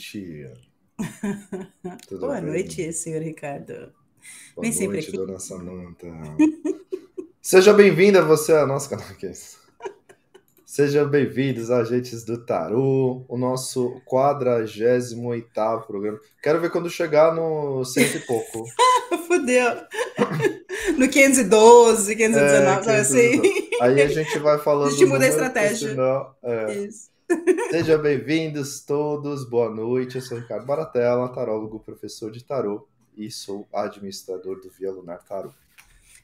noite. Tudo boa bem? Noite, senhor Ricardo. Boa bem noite, sempre dona Samantha. Seja bem-vinda você ao nosso canal. Que é isso? Sejam bem-vindos, Agentes do Tarô, o nosso 48º programa. Quero ver quando chegar no 100 e pouco. Fudeu. No 512, 519, assim. Aí a gente vai falando... A gente muda a estratégia. Sinal, Isso. Sejam bem-vindos todos, boa noite, eu sou o Ricardo Baratela, tarólogo, professor de tarô e sou administrador do Via Lunar Tarô.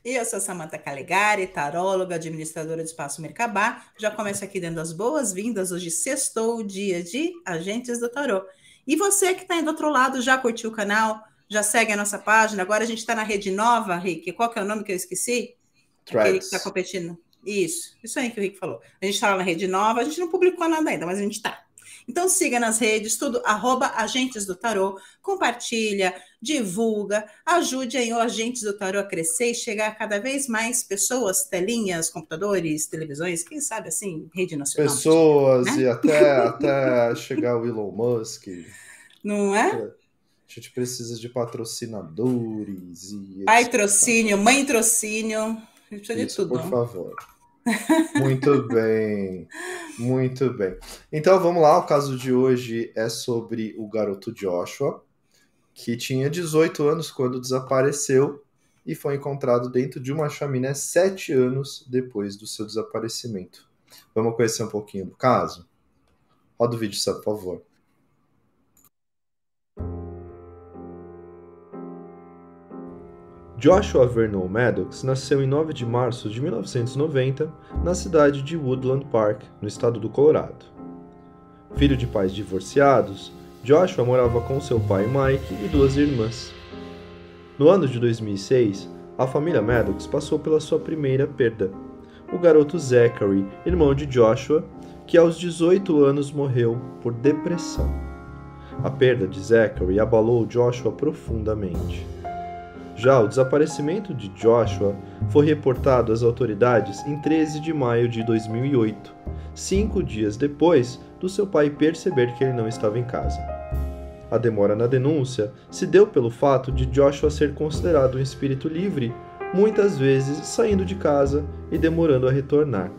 E eu sou a Samantha Calegari, taróloga, administradora do Espaço Mercabá. Já começo aqui dando as boas-vindas, hoje sextou, dia de Agentes do Tarô. E você que está aí do outro lado, já curtiu o canal, já segue a nossa página, agora a gente está na Rede Nova, Rick, qual que é o nome que eu esqueci? Threads. Aquele que está competindo. Isso aí que o Rick falou. A gente está lá na Rede Nova, a gente não publicou nada ainda, mas a gente está. Então siga nas redes, tudo, @Agentes do Tarô, compartilha, divulga, ajude aí o Agentes do Tarô a crescer e chegar a cada vez mais pessoas, telinhas, computadores, televisões, quem sabe assim, rede nacional. Pessoas, né? E até chegar o Elon Musk. Não é? A gente precisa de patrocinadores. Pai trocínio, mãe trocínio. A gente precisa de tudo. Por favor. Muito bem, muito bem. Então vamos lá, o caso de hoje é sobre o garoto Joshua, que tinha 18 anos quando desapareceu e foi encontrado dentro de uma chaminé 7 anos depois do seu desaparecimento. Vamos conhecer um pouquinho do caso? Roda o vídeo, por favor. Joshua Vernon Maddux nasceu em 9 de março de 1990 na cidade de Woodland Park, no estado do Colorado. Filho de pais divorciados, Joshua morava com seu pai Mike e 2 irmãs. No ano de 2006, a família Maddux passou pela sua primeira perda, o garoto Zachary, irmão de Joshua, que aos 18 anos morreu por depressão. A perda de Zachary abalou Joshua profundamente. Já o desaparecimento de Joshua foi reportado às autoridades em 13 de maio de 2008, 5 dias depois do seu pai perceber que ele não estava em casa. A demora na denúncia se deu pelo fato de Joshua ser considerado um espírito livre, muitas vezes saindo de casa e demorando a retornar.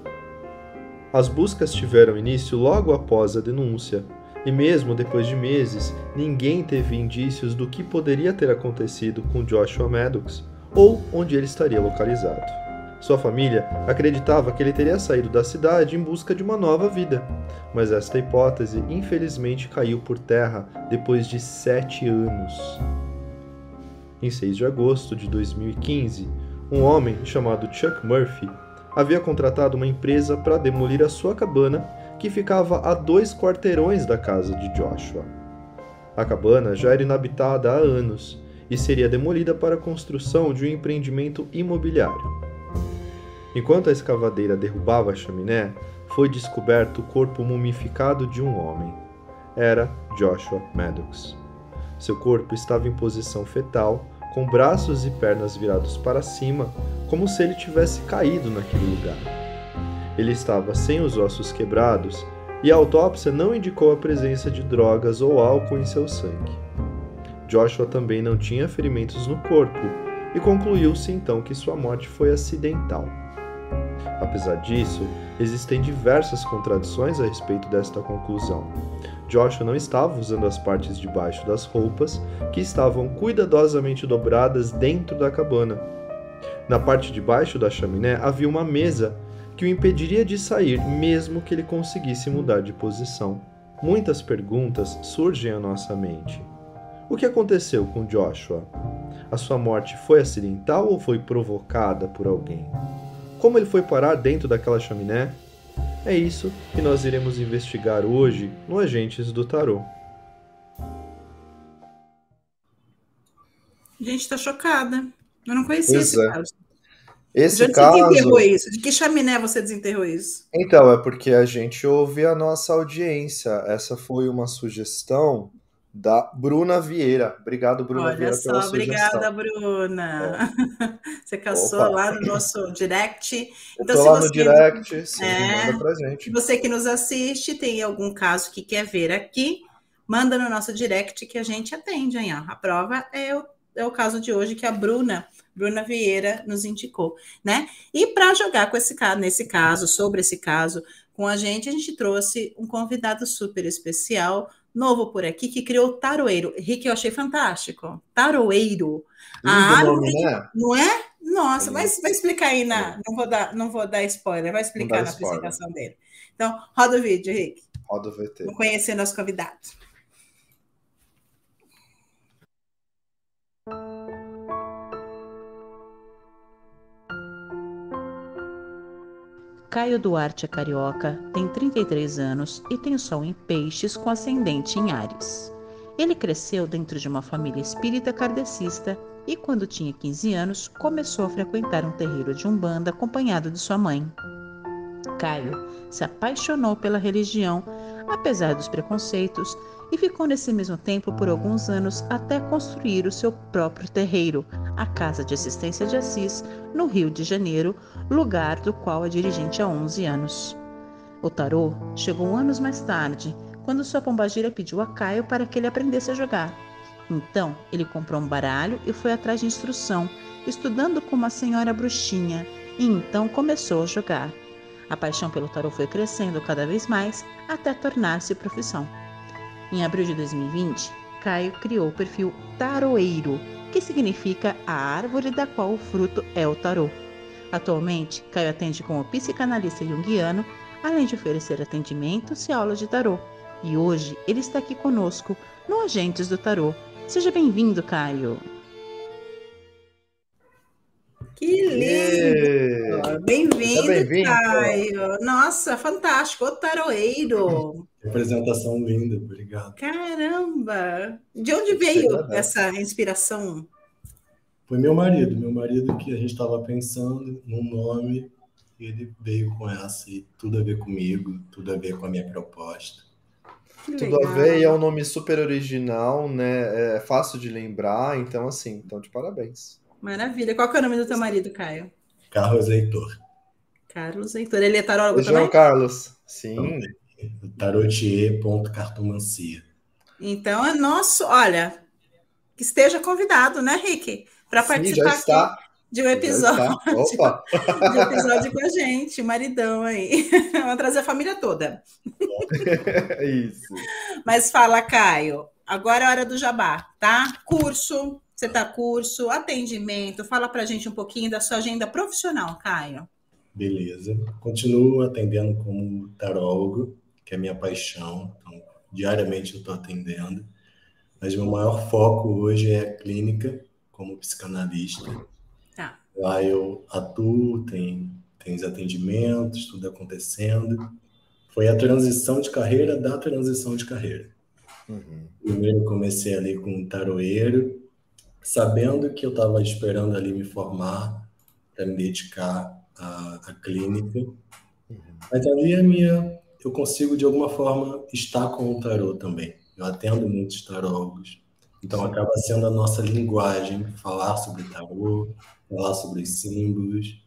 As buscas tiveram início logo após a denúncia. E mesmo depois de meses, ninguém teve indícios do que poderia ter acontecido com Joshua Maddux ou onde ele estaria localizado. Sua família acreditava que ele teria saído da cidade em busca de uma nova vida, mas esta hipótese infelizmente caiu por terra depois de 7 anos. Em 6 de agosto de 2015, um homem chamado Chuck Murphy havia contratado uma empresa para demolir a sua cabana que ficava a 2 quarteirões da casa de Joshua. A cabana já era inabitada há anos e seria demolida para a construção de um empreendimento imobiliário. Enquanto a escavadeira derrubava a chaminé, foi descoberto o corpo mumificado de um homem. Era Joshua Maddux. Seu corpo estava em posição fetal, com braços e pernas virados para cima, como se ele tivesse caído naquele lugar. Ele estava sem os ossos quebrados e a autópsia não indicou a presença de drogas ou álcool em seu sangue. Joshua também não tinha ferimentos no corpo e concluiu-se então que sua morte foi acidental. Apesar disso, existem diversas contradições a respeito desta conclusão. Joshua não estava usando as partes de baixo das roupas, que estavam cuidadosamente dobradas dentro da cabana. Na parte de baixo da chaminé havia uma mesa que o impediria de sair mesmo que ele conseguisse mudar de posição. Muitas perguntas surgem à nossa mente. O que aconteceu com Joshua? A sua morte foi acidental ou foi provocada por alguém? Como ele foi parar dentro daquela chaminé? É isso que nós iremos investigar hoje no Agentes do Tarô. Gente, tá chocada. Eu não conhecia esse caso. Esse caso... desenterrou isso? De que chaminé você desenterrou isso? Então, é porque a gente ouve a nossa audiência. Essa foi uma sugestão da Bruna Vieira. Obrigado, Bruna Vieira, pela sugestão. Obrigada, Bruna. Você caçou lá no nosso direct. Então, se lá você... no direct, sim, manda pra gente. Se você que nos assiste tem algum caso que quer ver aqui, manda no nosso direct que a gente atende, hein? A prova é o caso de hoje que a Bruna Vieira nos indicou, né? E para jogar com esse caso, sobre esse caso com a gente trouxe um convidado super especial, novo por aqui, que criou o Taroeiro. Rick, eu achei fantástico. Taroeiro. A árvore, né? Não é? Nossa, vai explicar aí na. Não vou dar spoiler, vai explicar na spoiler. Apresentação dele. Então, roda o vídeo, Rick. Roda o VT. Vou conhecer nosso convidado. Caio Duarte é carioca, tem 33 anos e tem sol em peixes com ascendente em Áries. Ele cresceu dentro de uma família espírita kardecista e, quando tinha 15 anos, começou a frequentar um terreiro de umbanda acompanhado de sua mãe. Caio se apaixonou pela religião, apesar dos preconceitos, e ficou nesse mesmo tempo por alguns anos até construir o seu próprio terreiro, a Casa de Assistência de Assis, no Rio de Janeiro, lugar do qual é dirigente há 11 anos. O tarô chegou anos mais tarde, quando sua pombagira pediu a Caio para que ele aprendesse a jogar. Então, ele comprou um baralho e foi atrás de instrução, estudando com uma senhora bruxinha, e então começou a jogar. A paixão pelo tarô foi crescendo cada vez mais, até tornar-se profissão. Em abril de 2020, Caio criou o perfil Taroeiro, que significa a árvore da qual o fruto é o tarô. Atualmente, Caio atende como psicanalista junguiano, além de oferecer atendimentos e aulas de tarô. E hoje, ele está aqui conosco, no Agentes do Tarô. Seja bem-vindo, Caio! Que lindo! Bem-vindo, Caio! Nossa, fantástico! O Taroeiro! Apresentação linda, obrigado. Caramba! De onde veio essa inspiração? Foi meu marido que a gente estava pensando num nome, e ele veio com essa, e tudo a ver comigo, tudo a ver com a minha proposta. Tudo a ver, e é um nome super original, né? É fácil de lembrar, então assim, de parabéns. Maravilha. Qual que é o nome do teu marido, Caio? Carlos Heitor. Carlos Heitor. Ele é tarólogo também? Giancarlos. Sim. Tarotier.cartomancia. Então é nosso, olha, que esteja convidado, né, Rick? Para participar aqui de um episódio. Opa. De um episódio com a gente, maridão aí. Vamos trazer a família toda. É isso. Mas fala, Caio. Agora é hora do jabá, tá? Curso. Você está curso, atendimento, fala para a gente um pouquinho da sua agenda profissional, Caio. Beleza. Continuo atendendo como tarólogo, que é minha paixão. Então, diariamente eu estou atendendo. Mas meu maior foco hoje é a clínica, como psicanalista. Tá. Lá eu atuo, tem os atendimentos, tudo acontecendo. Foi a transição de carreira da transição de carreira. Uhum. Primeiro eu comecei ali com um taroeiro, sabendo que eu estava esperando ali me formar para me dedicar à clínica. Uhum. Mas ali eu consigo, de alguma forma, estar com o tarô também. Eu atendo muitos tarólogos. Então, acaba sendo a nossa linguagem, falar sobre tarô, falar sobre os símbolos,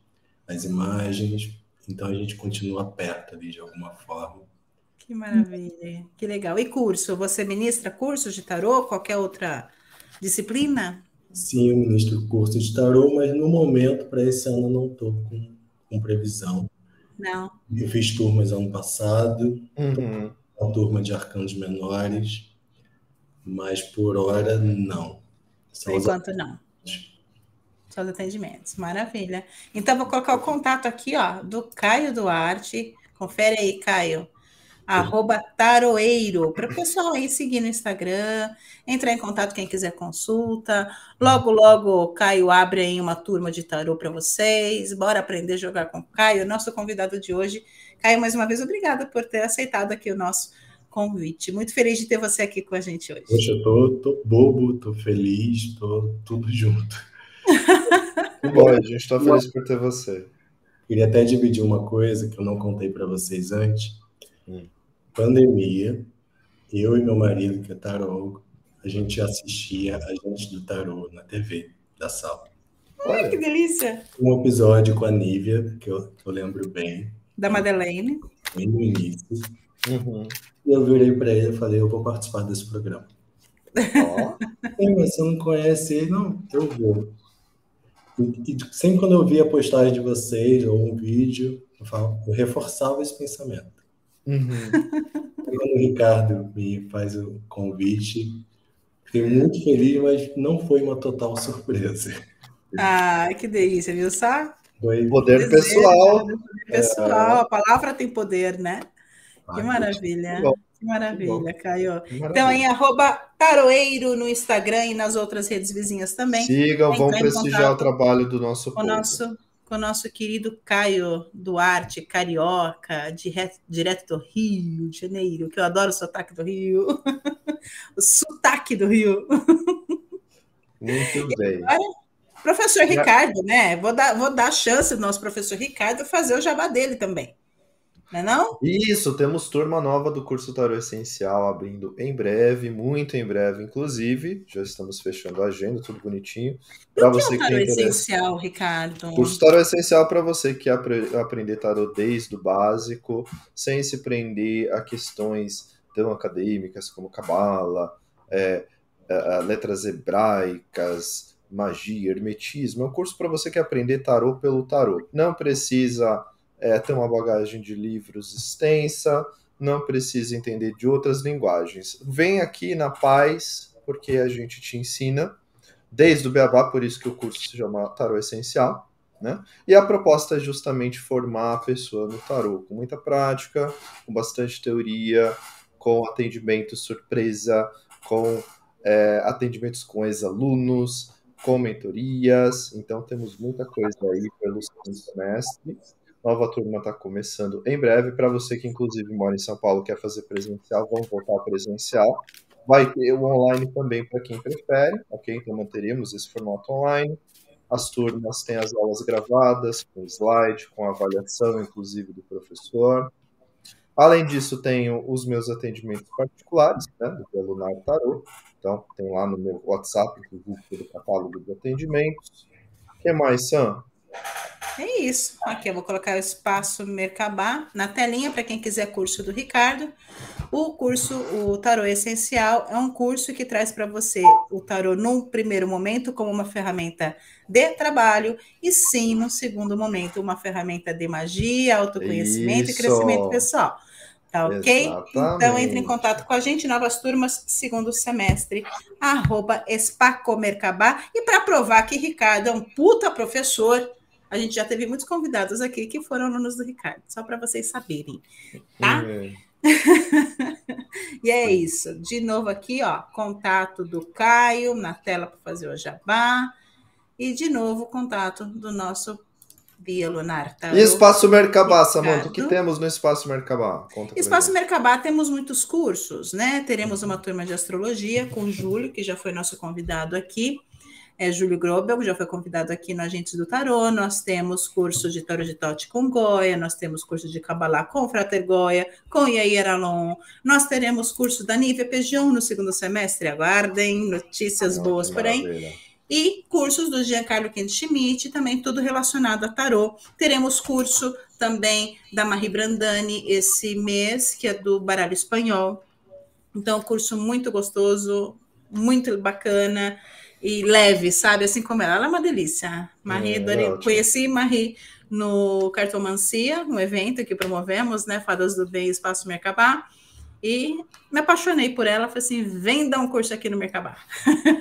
as imagens. Então, a gente continua perto ali, de alguma forma. Que maravilha, que legal. E curso? Você ministra cursos de tarô, qualquer outra disciplina? Sim, eu ministro curso de tarô, mas no momento, para esse ano, eu não estou com previsão. Não. Eu fiz turmas ano passado, uhum, uma turma de arcanos menores, mas por hora, não. Por enquanto, não. Só os atendimentos. Maravilha. Então, vou colocar o contato aqui, ó, do Caio Duarte. Confere aí, Caio. @ Taroeiro, para o pessoal aí seguir no Instagram, entrar em contato quem quiser consulta, logo Caio abre aí uma turma de tarô para vocês, bora aprender a jogar com o Caio, nosso convidado de hoje. Caio, mais uma vez, obrigada por ter aceitado aqui o nosso convite, muito feliz de ter você aqui com a gente hoje. Poxa, eu tô bobo, tô feliz, tô tudo junto. Bom, a gente tá feliz por ter você. Queria até dividir uma coisa que eu não contei para vocês antes. Pandemia, eu e meu marido, que é tarólogo, a gente assistia Agentes do Tarô na TV da sala. Ai, que delícia! Um episódio com a Nívia, que eu lembro bem. Da Madeleine. Bem no início. Uhum. Eu virei para ele e falei, eu vou participar desse programa. Mas você não conhece ele? Não, eu vou. E sempre quando eu via a postagem de vocês ou um vídeo, eu reforçava esse pensamento. Quando o Ricardo me faz o convite, fiquei muito feliz, mas não foi uma total surpresa. Ah, que delícia, viu, Sá? Foi poder pessoal. A palavra tem poder, né? Que maravilha. Que maravilha, Caio. Então, em @taroeiro no Instagram e nas outras redes vizinhas também. Sigam, vão prestigiar o trabalho do nosso povo. Com o nosso querido Caio Duarte, carioca, direto do Rio de Janeiro, que eu adoro o sotaque do Rio. O sotaque do Rio. Muito bem. Agora, professor Ricardo, né? Vou dar a chance do nosso professor Ricardo fazer o jabá dele também. Não é não? Isso, temos turma nova do curso Tarô Essencial abrindo em breve, muito em breve, inclusive. Já estamos fechando a agenda, tudo bonitinho. Para você que é o Tarô Essencial, Ricardo? Curso Tarô Essencial para você que aprender tarô desde o básico, sem se prender a questões tão acadêmicas como cabala, letras hebraicas, magia, hermetismo. É um curso para você que aprender tarô pelo tarô. Não precisa... ter uma bagagem de livros extensa, não precisa entender de outras linguagens. Vem aqui na paz, porque a gente te ensina, desde o beabá, por isso que o curso se chama Tarô Essencial, né? E a proposta é justamente formar a pessoa no tarô, com muita prática, com bastante teoria, com atendimento surpresa, com atendimentos com ex-alunos, com mentorias. Então temos muita coisa aí pelo segundo semestre. Nova turma está começando em breve. Para você que, inclusive, mora em São Paulo e quer fazer presencial, vamos voltar ao presencial. Vai ter o online também para quem prefere, ok? Então, manteremos esse formato online. As turmas têm as aulas gravadas, com slide, com avaliação, inclusive, do professor. Além disso, tenho os meus atendimentos particulares, né? Do Via Lunar Tarô. Então, tem lá no meu WhatsApp, que eu vi pelo catálogo de atendimentos. O que mais, Sam? É isso. Aqui eu vou colocar o Espaço Mercabá na telinha para quem quiser curso do Ricardo. O curso, o Tarô Essencial, é um curso que traz para você o tarô num primeiro momento como uma ferramenta de trabalho e sim, num segundo momento, uma ferramenta de magia, autoconhecimento e crescimento pessoal. Tá ok? Exatamente. Então, entre em contato com a gente, novas turmas, segundo semestre, @espacomercabá. E para provar que Ricardo é um puta professor, a gente já teve muitos convidados aqui que foram alunos do Ricardo, só para vocês saberem, tá? E é isso. De novo aqui, ó, contato do Caio na tela para fazer o jabá. E de novo, contato do nosso Via Lunar Tarô. E Espaço Mercabá, Samantha, o que temos no Espaço Mercabá? Espaço Mercabá, temos muitos cursos, né? Teremos uma turma de astrologia com o Júlio, que já foi nosso convidado aqui. Júlio Grobel, já foi convidado aqui no Agentes do Tarô. Nós temos curso de Tarô de Toti com Goia, nós temos curso de Cabalá com Frater Goia, com Yair Alon. Nós teremos curso da Nívia Pejão no segundo semestre, aguardem, notícias boas por aí. E cursos do Giancarlo Kent Schmidt, também tudo relacionado a tarô. Teremos curso também da Marie Brandani esse mês, que é do baralho espanhol. Então, curso muito gostoso, muito bacana. E leve, sabe? Assim como ela é uma delícia. Marie, conheci Marie no Cartomancia, um evento que promovemos, né? Fadas do Bem, Espaço Mercabá. E me apaixonei por ela. Falei assim, vem dar um curso aqui no Mercabá.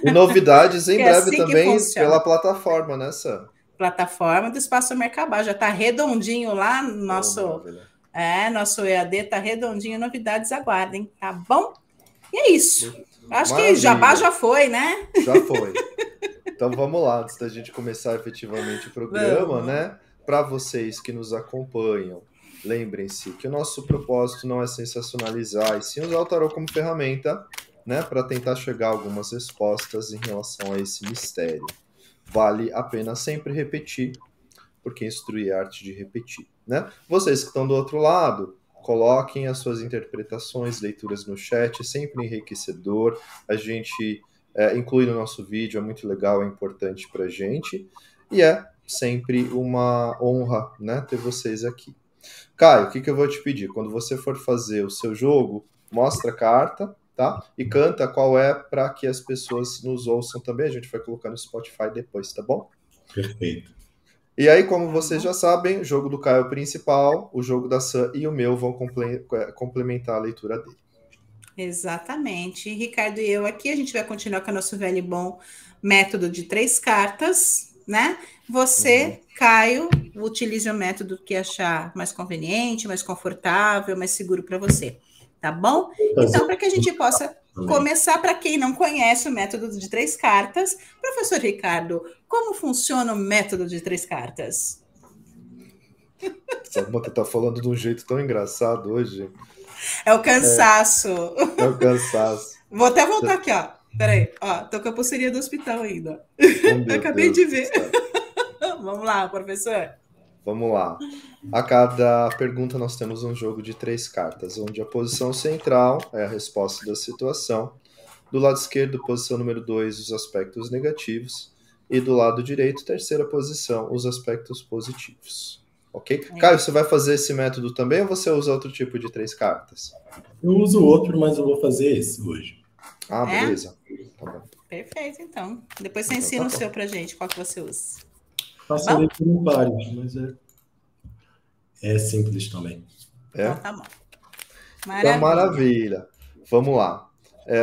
E novidades em breve assim também pela plataforma, né, Sam? Plataforma do Espaço Mercabá. Já está redondinho lá. Nosso EAD está redondinho. Novidades aguardem, tá bom? E é isso. Acho maravilha. Que jabá já foi, né? Já foi. Então vamos lá, antes da gente começar efetivamente o programa, né? Para vocês que nos acompanham, lembrem-se que o nosso propósito não é sensacionalizar, e sim usar o tarô como ferramenta, né? Para tentar chegar a algumas respostas em relação a esse mistério. Vale a pena sempre repetir, porque instruir é a arte de repetir, né? Vocês que estão do outro lado, coloquem as suas interpretações, leituras no chat, é sempre enriquecedor. A gente inclui no nosso vídeo, é muito legal, é importante para a gente. E é sempre uma honra, né, ter vocês aqui. Caio, o que eu vou te pedir? Quando você for fazer o seu jogo, mostra a carta, tá? E canta qual é para que as pessoas nos ouçam também. A gente vai colocar no Spotify depois, tá bom? Perfeito. E aí, como vocês já sabem, o jogo do Caio é o principal, o jogo da Sam e o meu vão complementar a leitura dele. Exatamente. Ricardo e eu aqui, a gente vai continuar com o nosso velho e bom método de 3 cartas, né? Você, Caio, utilize o método que achar mais conveniente, mais confortável, mais seguro para você, tá bom? Então, para que a gente possa começar, para quem não conhece o método de 3 cartas, professor Ricardo, como funciona o método de 3 cartas? Sabe, você tá falando de um jeito tão engraçado hoje. É o cansaço. É o cansaço. Vou até voltar aqui, ó. Peraí, ó, tô com a pulseirinha do hospital ainda. Oh, acabei de ver. Vamos lá, professor. Vamos lá. A cada pergunta nós temos um jogo de 3 cartas, onde a posição central é a resposta da situação. Do lado esquerdo, posição número 2, os aspectos negativos. E do lado direito, terceira posição, os aspectos positivos. Ok? É. Caio, você vai fazer esse método também ou você usa outro tipo de 3 cartas? Eu uso outro, mas eu vou fazer esse hoje. Ah, é? Beleza. Tá bom. Perfeito, então. Depois você ensina o seu pra gente, qual que você usa. Passarei por vários, mas é simples também. É? Então, tá bom. Maravilha. Então, maravilha. Vamos lá.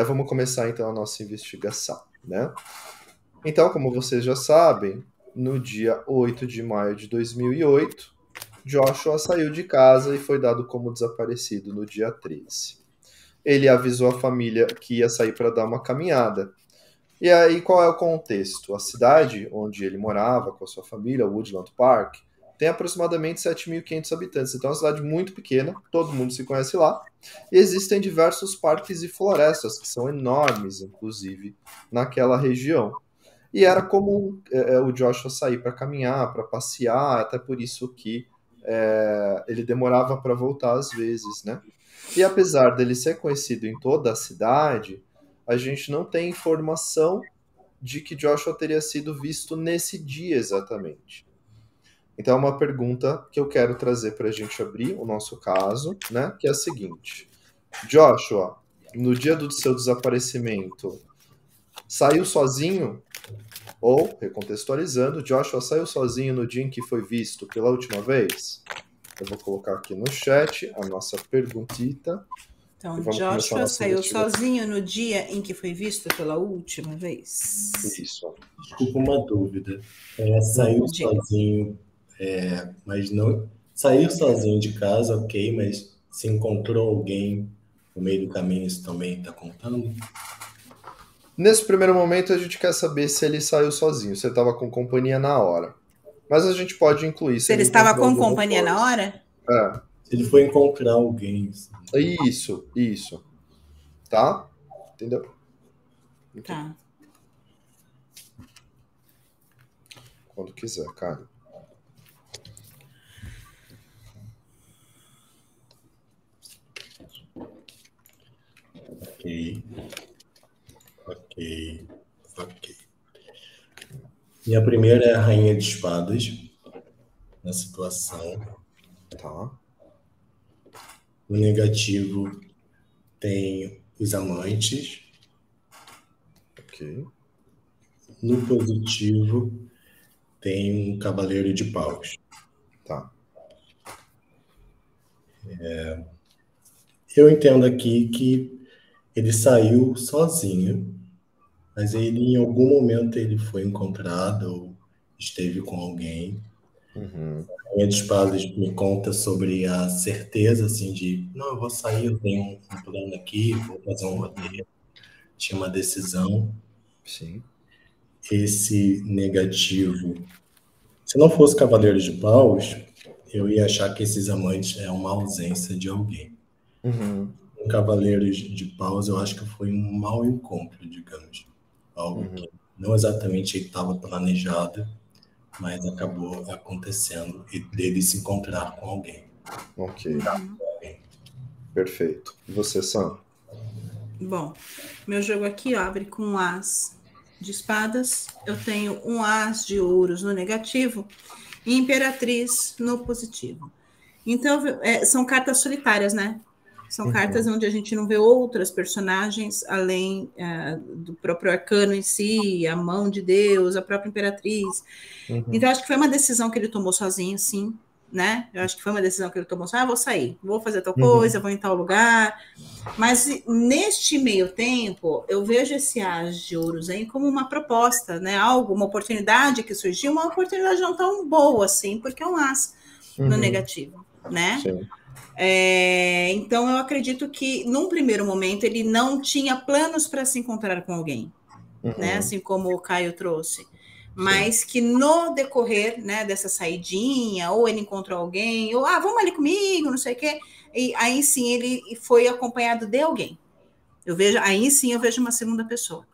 Vamos começar, então, a nossa investigação, né? Então, como vocês já sabem, no dia 8 de maio de 2008, Joshua saiu de casa e foi dado como desaparecido no dia 13. Ele avisou a família que ia sair para dar uma caminhada. E aí, qual é o contexto? A cidade onde ele morava com a sua família, Woodland Park, tem aproximadamente 7.500 habitantes. Então, é uma cidade muito pequena, todo mundo se conhece lá. E existem diversos parques e florestas, que são enormes, inclusive, naquela região. E era comum o Joshua sair para caminhar, para passear, até por isso que ele demorava para voltar às vezes, né? E apesar dele ser conhecido em toda a cidade, a gente não tem informação de que Joshua teria sido visto nesse dia exatamente. Então é uma pergunta que eu quero trazer para a gente abrir o nosso caso, né? Que é a seguinte. Joshua, no dia do seu desaparecimento, saiu sozinho? Ou, recontextualizando, Joshua saiu sozinho no dia em que foi visto pela última vez? Eu vou colocar aqui no chat a nossa perguntita. Então, Joshua saiu sozinho no dia em que foi visto pela última vez? Isso. Desculpa uma dúvida. Saiu sozinho, mas não... Saiu sozinho de casa, ok, mas se encontrou alguém no meio do caminho, isso também está contando? Nesse primeiro momento, a gente quer saber se ele saiu sozinho, se ele estava com companhia na hora. Mas a gente pode incluir... Se ele estava com companhia na hora? É. Se ele foi encontrar alguém. Assim. Isso. Tá? Entendeu? Tá. Quando quiser, cara. Ok. Minha primeira é a Rainha de Espadas. Na situação. Tá. No negativo tem os amantes. Ok. No positivo tem um cavaleiro de paus. Tá. Eu entendo aqui que ele saiu sozinho, mas ele em algum momento ele foi encontrado ou esteve com alguém. A Rainha de Espadas me conta sobre a certeza, assim, de não, eu vou sair, eu tenho um plano aqui, vou fazer um roteiro. Tinha uma decisão. Sim. Esse negativo, se não fosse Cavaleiros de Paus, eu ia achar que esses amantes é uma ausência de alguém. Cavaleiros de Paus, eu acho que foi um mau encontro, digamos. Algo que não exatamente estava planejado, mas acabou acontecendo e dele se encontrar com alguém. Ok. Perfeito. E você, Sam? Bom, meu jogo aqui abre com um as de espadas. Eu tenho um as de ouros no negativo e imperatriz no positivo. Então, são cartas solitárias, né? São cartas onde a gente não vê outras personagens além do próprio arcano em si, a mão de Deus, a própria imperatriz. Então, acho que foi uma decisão que ele tomou sozinho, sim, né? Eu acho que foi uma decisão que ele tomou sozinho. Ah, vou sair, vou fazer tal coisa, vou em tal lugar. Mas, neste meio tempo, eu vejo esse As de Ouros aí como uma proposta, né? Algo, uma oportunidade que surgiu, uma oportunidade não tão boa assim, porque é um As no negativo, né? Sim. É, então, eu acredito que, num primeiro momento, ele não tinha planos para se encontrar com alguém, né? Assim como o Caio trouxe. Mas que no decorrer, né, dessa saidinha, ou ele encontrou alguém, ou, ah, vamos ali comigo, não sei o quê. E aí, sim, ele foi acompanhado de alguém. Eu vejo, aí, sim, eu vejo uma segunda pessoa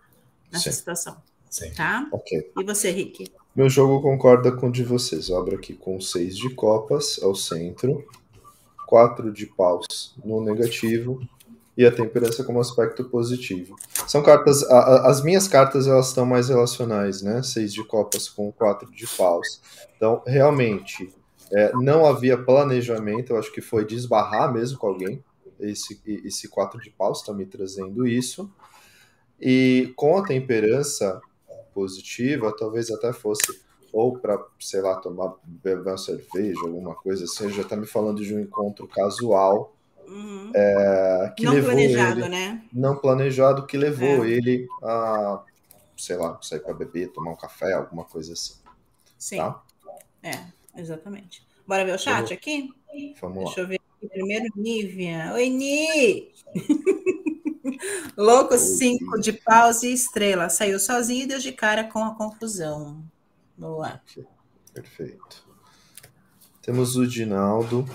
nessa situação. Sim. Tá? Okay. E você, Rick? Meu jogo concorda com o de vocês. Eu abro aqui com 6 de copas ao centro, 4 de paus no negativo e a temperança como aspecto positivo. São cartas, as minhas cartas, elas estão mais relacionais, né? 6 de copas com 4 de paus. Então, realmente, não havia planejamento, eu acho que foi de esbarrar mesmo com alguém. Esse 4 de paus está me trazendo isso. E com a temperança positiva, talvez até fosse... ou para, sei lá, tomar, beber uma cerveja, alguma coisa assim. Ele já está me falando de um encontro casual. Que não levou planejado, ele, né? Não planejado, que levou ele a, sei lá, sair para beber, tomar um café, alguma coisa assim. Sim. Tá? É, exatamente. Bora ver o chat aqui? Vamos lá. Deixa eu ver aqui primeiro, Nívia. Oi, Ni! Louco, 5 de paus e estrela. Saiu sozinho e deu de cara com a confusão. Boa. Okay. Perfeito. Temos o Dinaldo.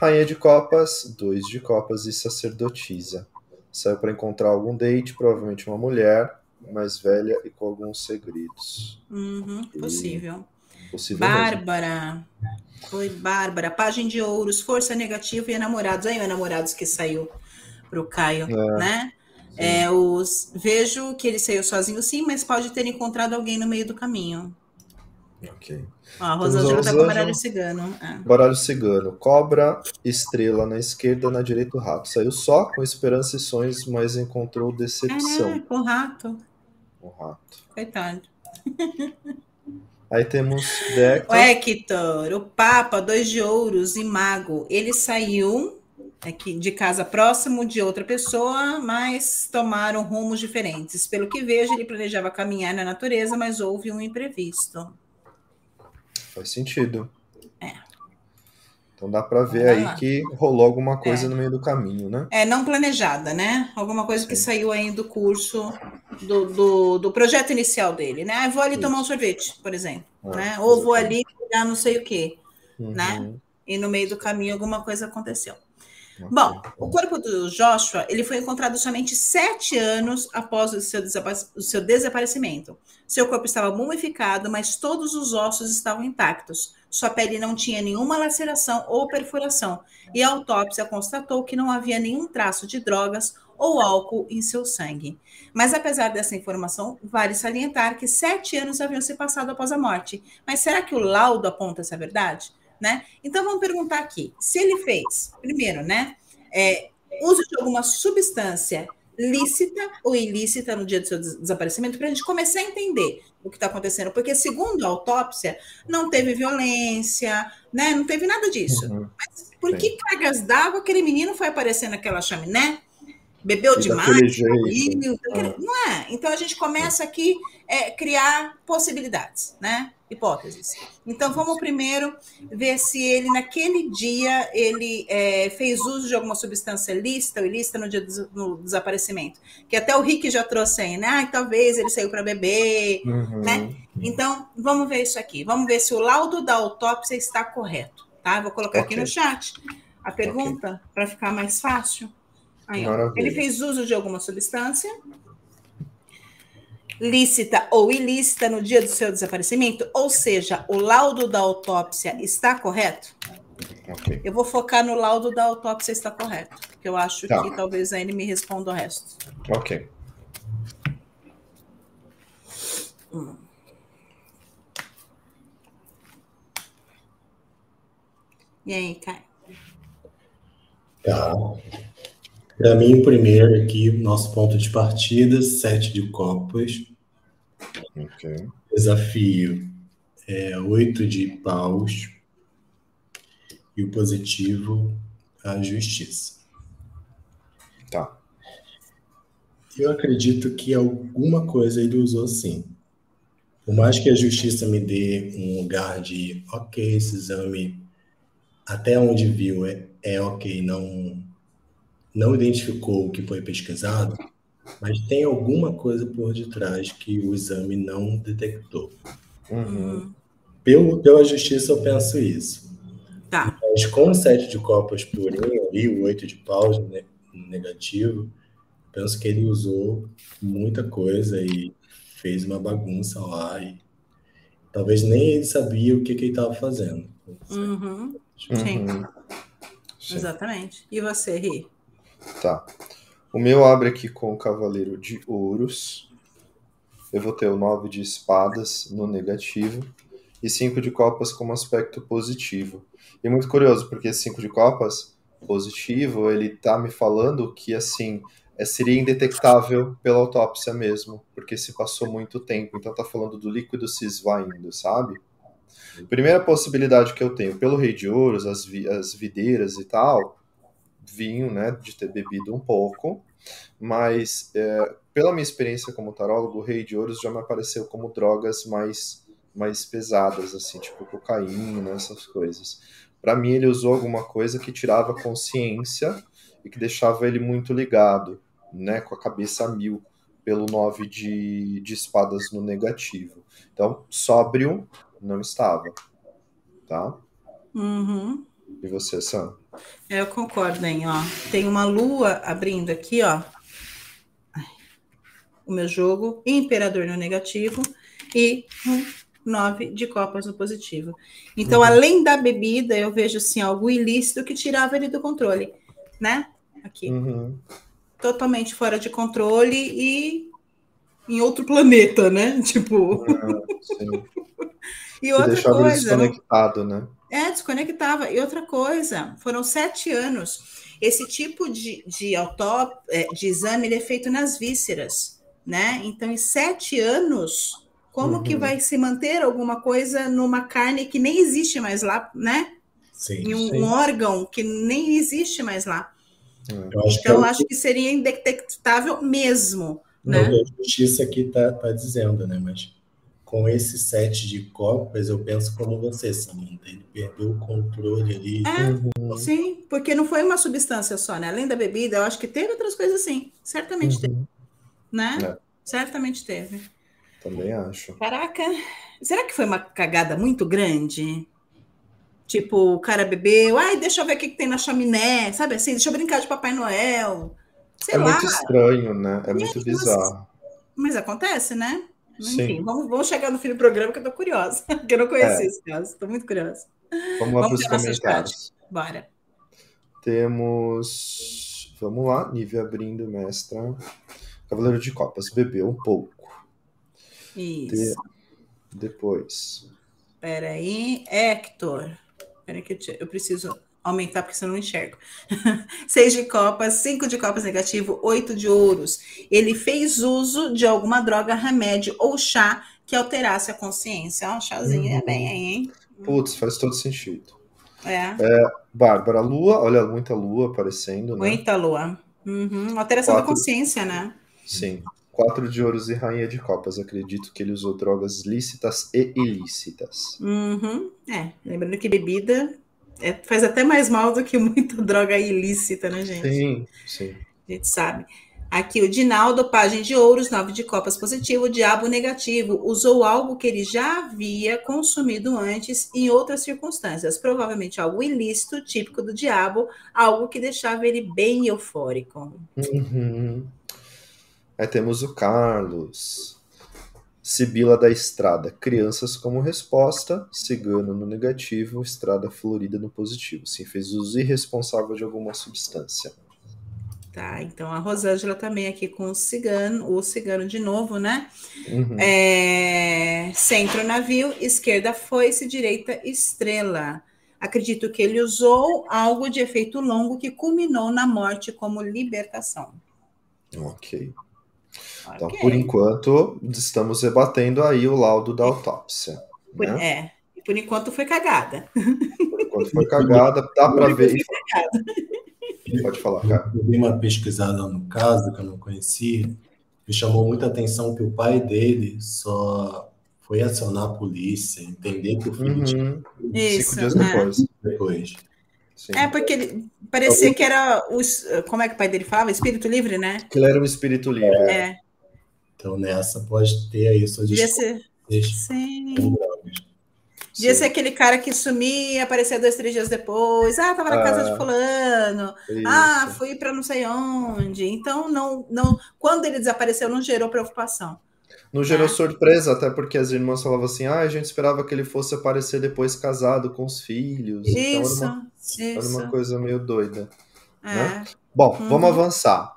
Rainha de copas, 2 de copas e sacerdotisa. Saiu para encontrar algum date, provavelmente uma mulher mais velha e com alguns segredos. Possível. Bárbara. Mesmo. Oi, Bárbara. Página de ouros, força negativa e enamorados. Aí o enamorados que saiu para o Caio, né? É, vejo que ele saiu sozinho, sim, mas pode ter encontrado alguém no meio do caminho. Ok. Ó, a Rosângela está com baralho cigano. Baralho cigano. Cobra, estrela na esquerda, na direita o rato. Saiu só com esperança e sonhos, mas encontrou decepção. É, com o rato. O rato. Coitado. Aí temos Deca. O Hector, o Papa, 2 de ouros e mago. Ele saiu de casa próximo de outra pessoa, mas tomaram rumos diferentes. Pelo que vejo, ele planejava caminhar na natureza, mas houve um imprevisto. Faz sentido. É. Então dá para ver aí que rolou alguma coisa no meio do caminho, né? É, não planejada, né? Alguma coisa que saiu aí do curso, do projeto inicial dele, né? Ah, vou ali tomar um sorvete, por exemplo, né? Ou vou ali pegar não sei o quê, né? E no meio do caminho alguma coisa aconteceu. Bom, o corpo do Joshua, ele foi encontrado somente 7 anos após o seu desaparecimento. Seu corpo estava mumificado, mas todos os ossos estavam intactos. Sua pele não tinha nenhuma laceração ou perfuração, e a autópsia constatou que não havia nenhum traço de drogas ou álcool em seu sangue. Mas apesar dessa informação, vale salientar que 7 anos haviam se passado após a morte. Mas será que o laudo aponta essa verdade? Né? Então, vamos perguntar aqui, se ele fez, primeiro, né, uso de alguma substância lícita ou ilícita no dia do seu desaparecimento, para a gente começar a entender o que está acontecendo, porque segundo a autópsia, não teve violência, né, não teve nada disso. Mas por que cargas d'água aquele menino foi aparecer naquela chaminé? Bebeu demais? Não é? Então, a gente começa aqui a criar possibilidades, né? Hipóteses. Então, vamos primeiro ver se ele, naquele dia, ele fez uso de alguma substância lícita ou ilícita no dia do desaparecimento. Que até o Rick já trouxe aí, né? Talvez ele saiu para beber, né? Então, vamos ver isso aqui. Vamos ver se o laudo da autópsia está correto, tá? Vou colocar aqui no chat a pergunta para ficar mais fácil. Aí, ele fez uso de alguma substância lícita ou ilícita no dia do seu desaparecimento, ou seja, o laudo da autópsia está correto? Eu vou focar no laudo da autópsia está correto, porque eu acho que talvez a ele me responda o resto. Ok. E aí, Caio? Para mim, primeiro aqui, nosso ponto de partida, 7 de copas. Okay. Desafio é 8 de paus. E o positivo, a justiça. Tá. Eu acredito que alguma coisa ele usou sim. Por mais que a justiça me dê um lugar de ok, esse exame, até onde viu, é ok, não identificou o que foi pesquisado, mas tem alguma coisa por detrás que o exame não detectou. Uhum. Pela justiça eu penso isso. Tá. Mas com 7 de copas purinho e o 8 de paus negativo, penso que ele usou muita coisa e fez uma bagunça lá. E talvez nem ele sabia o que ele estava fazendo. Uhum. Sim. Uhum. Sim. Exatamente. E você, Ri? Tá. O meu abre aqui com o Cavaleiro de Ouros. Eu vou ter o 9 de espadas no negativo e 5 de copas como aspecto positivo. E muito curioso, porque 5 de copas positivo, ele tá me falando que, assim, seria indetectável pela autópsia mesmo, porque se passou muito tempo. Então tá falando do líquido se esvaindo, sabe? Primeira possibilidade que eu tenho, pelo Rei de Ouros, as videiras e tal, vinho, né, de ter bebido um pouco, mas pela minha experiência como tarólogo, o Rei de Ouros já me apareceu como drogas mais pesadas, assim, tipo cocaína, essas coisas. Para mim, ele usou alguma coisa que tirava consciência e que deixava ele muito ligado, né, com a cabeça a mil, pelo 9 de espadas no negativo. Então, sóbrio não estava, tá? Uhum. E você, Sam? Eu concordo, hein, ó. Tem uma lua abrindo aqui, ó. O meu jogo, imperador no negativo e 9 de copas no positivo. Então, além da bebida, eu vejo, assim, algo ilícito que tirava ele do controle, né? Aqui. Uhum. Totalmente fora de controle e em outro planeta, né? Tipo... Sim. E outra coisa... desconectado, né? Desconectava. E outra coisa, foram 7 anos. Esse tipo de exame, ele é feito nas vísceras, né? Então, em 7 anos, como que vai se manter alguma coisa numa carne que nem existe mais lá, né? Sim, em um órgão que nem existe mais lá. Eu acho que seria indetectável mesmo, né? A justiça aqui tá dizendo, né? Mas com esses 7 de copas, eu penso como você, Samantha. Ele perdeu o controle ali. Sim, porque não foi uma substância só, né? Além da bebida, eu acho que teve outras coisas, sim. Certamente teve, né? Certamente teve. Também acho. Caraca, será que foi uma cagada muito grande? Tipo, o cara bebeu, deixa eu ver o que tem na chaminé, sabe assim? Deixa eu brincar de Papai Noel. Sei lá. Muito estranho, né? Muito bizarro. Mas acontece, né? Enfim, vamos chegar no fim do programa que eu tô curiosa, porque eu não conheci esse caso, tô muito curiosa. Vamos lá para os comentários. Bora. Temos... Vamos lá, Nívia abrindo, mestra. Cavaleiro de Copas, bebeu um pouco. Isso. Depois. Peraí, Hector. Peraí que eu preciso aumentar, porque senão eu não enxergo. 6 de copas, 5 de copas negativo, 8 de ouros. Ele fez uso de alguma droga, remédio ou chá que alterasse a consciência. Um chazinho é bem aí, hein? Putz, faz todo sentido. Bárbara, lua, olha, muita lua aparecendo, né? Muita lua. Uhum. Alteração da consciência, né? Sim. 4 de ouros e rainha de copas. Acredito que ele usou drogas lícitas e ilícitas. Uhum. Lembrando que bebida... faz até mais mal do que muita droga ilícita, né, gente? Sim. A gente sabe. Aqui o Dinaldo, página de ouros, 9 de copas positivo, o diabo negativo. Usou algo que ele já havia consumido antes em outras circunstâncias. Provavelmente algo ilícito, típico do diabo, algo que deixava ele bem eufórico. Uhum. Aí temos o Carlos. Sibila da Estrada, crianças como resposta, cigano no negativo, estrada florida no positivo. Sim, fez uso irresponsável de alguma substância. Tá, então a Rosângela também aqui com o cigano de novo, né? Uhum. Centro navio, esquerda foice, direita estrela. Acredito que ele usou algo de efeito longo que culminou na morte como libertação. Ok. Então, por enquanto, estamos rebatendo aí o laudo da autópsia. Né? É, por enquanto foi cagada. Por enquanto foi cagada, dá para ver. Pode falar, cara. Eu dei uma pesquisada no caso que eu não conhecia. Me chamou muita atenção que o pai dele só foi acionar a polícia, entender que o filho tinha 5 dias depois. Sim. É, porque ele parecia que era os, como é que o pai dele falava? Espírito livre, né? Que ele era um espírito livre. É. Então, nessa pode ter aí suas desculpas. Sim. Podia ser aquele cara que sumia, aparecia 2, 3 dias depois. Ah, tava na casa de fulano. Isso. Ah, fui para não sei onde. Então, não, quando ele desapareceu, não gerou preocupação. Não gerou surpresa, até porque as irmãs falavam assim, ah, a gente esperava que ele fosse aparecer depois casado com os filhos. Isso, então era uma coisa meio doida. É. Né? Bom, vamos avançar.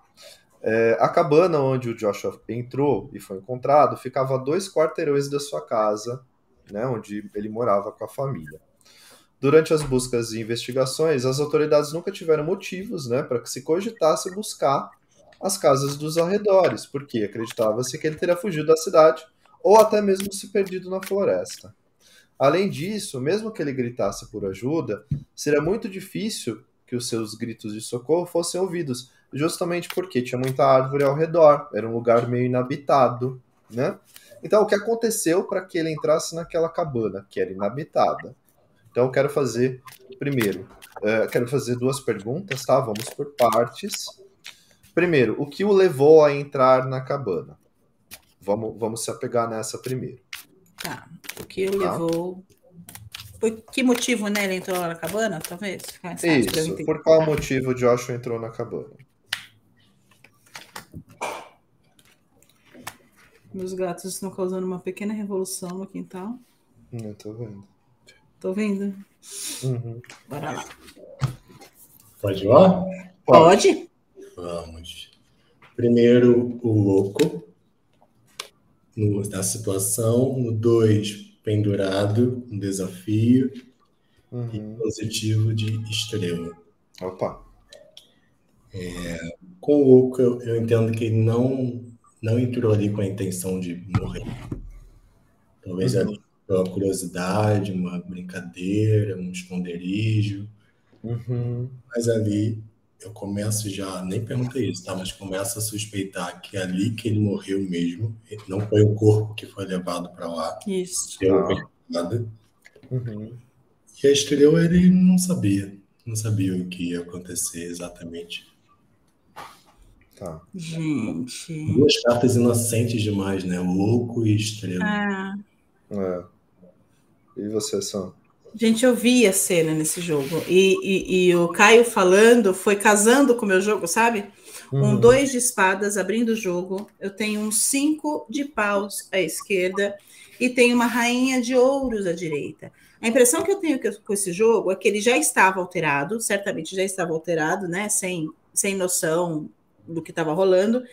É, a cabana onde o Joshua entrou e foi encontrado ficava a 2 quarteirões da sua casa, né, onde ele morava com a família. Durante as buscas e investigações, as autoridades nunca tiveram motivos, né, para que se cogitasse buscar as casas dos arredores, porque acreditava-se que ele teria fugido da cidade ou até mesmo se perdido na floresta. Além disso, mesmo que ele gritasse por ajuda, seria muito difícil que os seus gritos de socorro fossem ouvidos, justamente porque tinha muita árvore ao redor, era um lugar meio inabitado, né? Então, o que aconteceu para que ele entrasse naquela cabana, que era inabitada? Então, eu quero fazer, primeiro, quero fazer 2 perguntas, tá? Vamos por partes. Primeiro, o que o levou a entrar na cabana? Vamos se apegar nessa primeiro. Tá, o que o levou... Por que motivo, né, ele entrou na cabana, talvez? Isso, por qual motivo o Joshua entrou na cabana? Meus gatos estão causando uma pequena revolução no quintal. Eu tô vendo. Tô vendo? Uhum. Bora lá. Pode ir lá? Pode. Vamos. Primeiro, o louco. Na situação. No 2, pendurado. Um desafio. E positivo de extremo. Opa. É, com o louco, eu entendo que ele não entrou ali com a intenção de morrer. Talvez ali pela curiosidade, uma brincadeira, um esconderijo. Mas ali... eu começo já, nem perguntei isso, tá? Mas começo a suspeitar que é ali que ele morreu mesmo, não foi o corpo que foi levado para lá. Isso. Nada. E a estrela, ele não sabia o que ia acontecer exatamente. Tá. Gente. 2 cartas inocentes demais, né? Louco e estrela. Ah. É. E você, Sam? Gente, eu vi a cena nesse jogo. E o Caio falando, foi casando com o meu jogo, sabe? Um 2 de espadas abrindo o jogo. Eu tenho um 5 de paus à esquerda e tenho uma rainha de ouros à direita. A impressão que eu tenho com esse jogo é que ele já estava alterado, certamente já estava alterado, né? Sem noção do que estava rolando.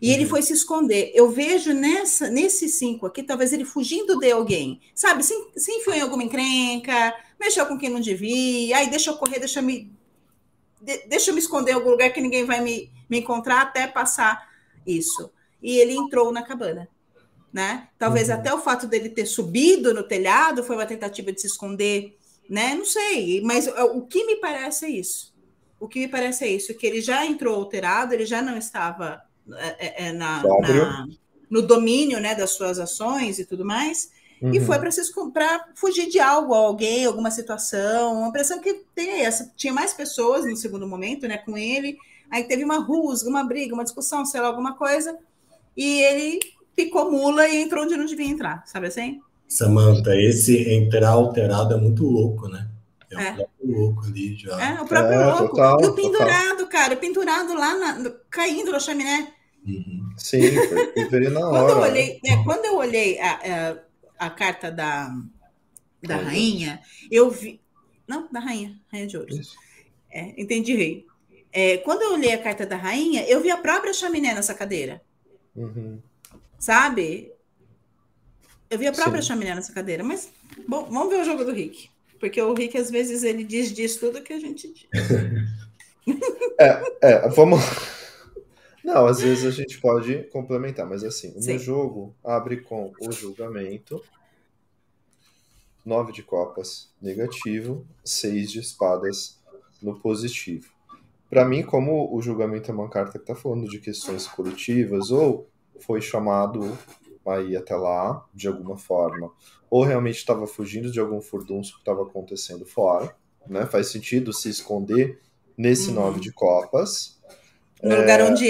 E ele foi se esconder. Eu vejo nesses 5 aqui, talvez ele fugindo de alguém, sabe? Se enfiou em alguma encrenca, mexeu com quem não devia, aí deixa eu correr, deixa eu me esconder em algum lugar que ninguém vai me encontrar até passar isso. E ele entrou na cabana, né? Talvez até o fato dele ter subido no telhado foi uma tentativa de se esconder, né? Não sei, mas o que me parece é isso. O que me parece é isso, que ele já entrou alterado, ele já não estava... no domínio, né, das suas ações e tudo mais, e foi para fugir de algo, alguém, alguma situação. Uma impressão que tem essa. Tinha mais pessoas no segundo momento, né, com ele, aí teve uma rusga, uma briga, uma discussão, sei lá, alguma coisa, e ele picou mula e entrou onde não devia entrar, sabe assim? Samantha, esse entrar alterado é muito louco, né? É o próprio louco ali já. É, o próprio louco. Total, e o pendurado, cara, o pendurado lá, caindo na chaminé. Sim, foi na hora. Quando eu olhei a carta da rainha, eu vi... Não, da rainha de ouro. É, entendi, rei. É, quando eu olhei a carta da rainha, eu vi a própria chaminé nessa cadeira. Sabe? Eu vi a própria chaminé nessa cadeira, mas bom, vamos ver o jogo do Rick. Porque o Rick, às vezes, ele diz tudo que a gente diz. Vamos... Não, às vezes a gente pode complementar, mas assim, o meu jogo abre com o julgamento, 9 de copas negativo, 6 de espadas no positivo. Para mim, como o julgamento é uma carta que está falando de questões coletivas, ou foi chamado a ir até lá, de alguma forma, ou realmente estava fugindo de algum furdunço que estava acontecendo fora, né? Faz sentido se esconder nesse 9 de copas. No lugar onde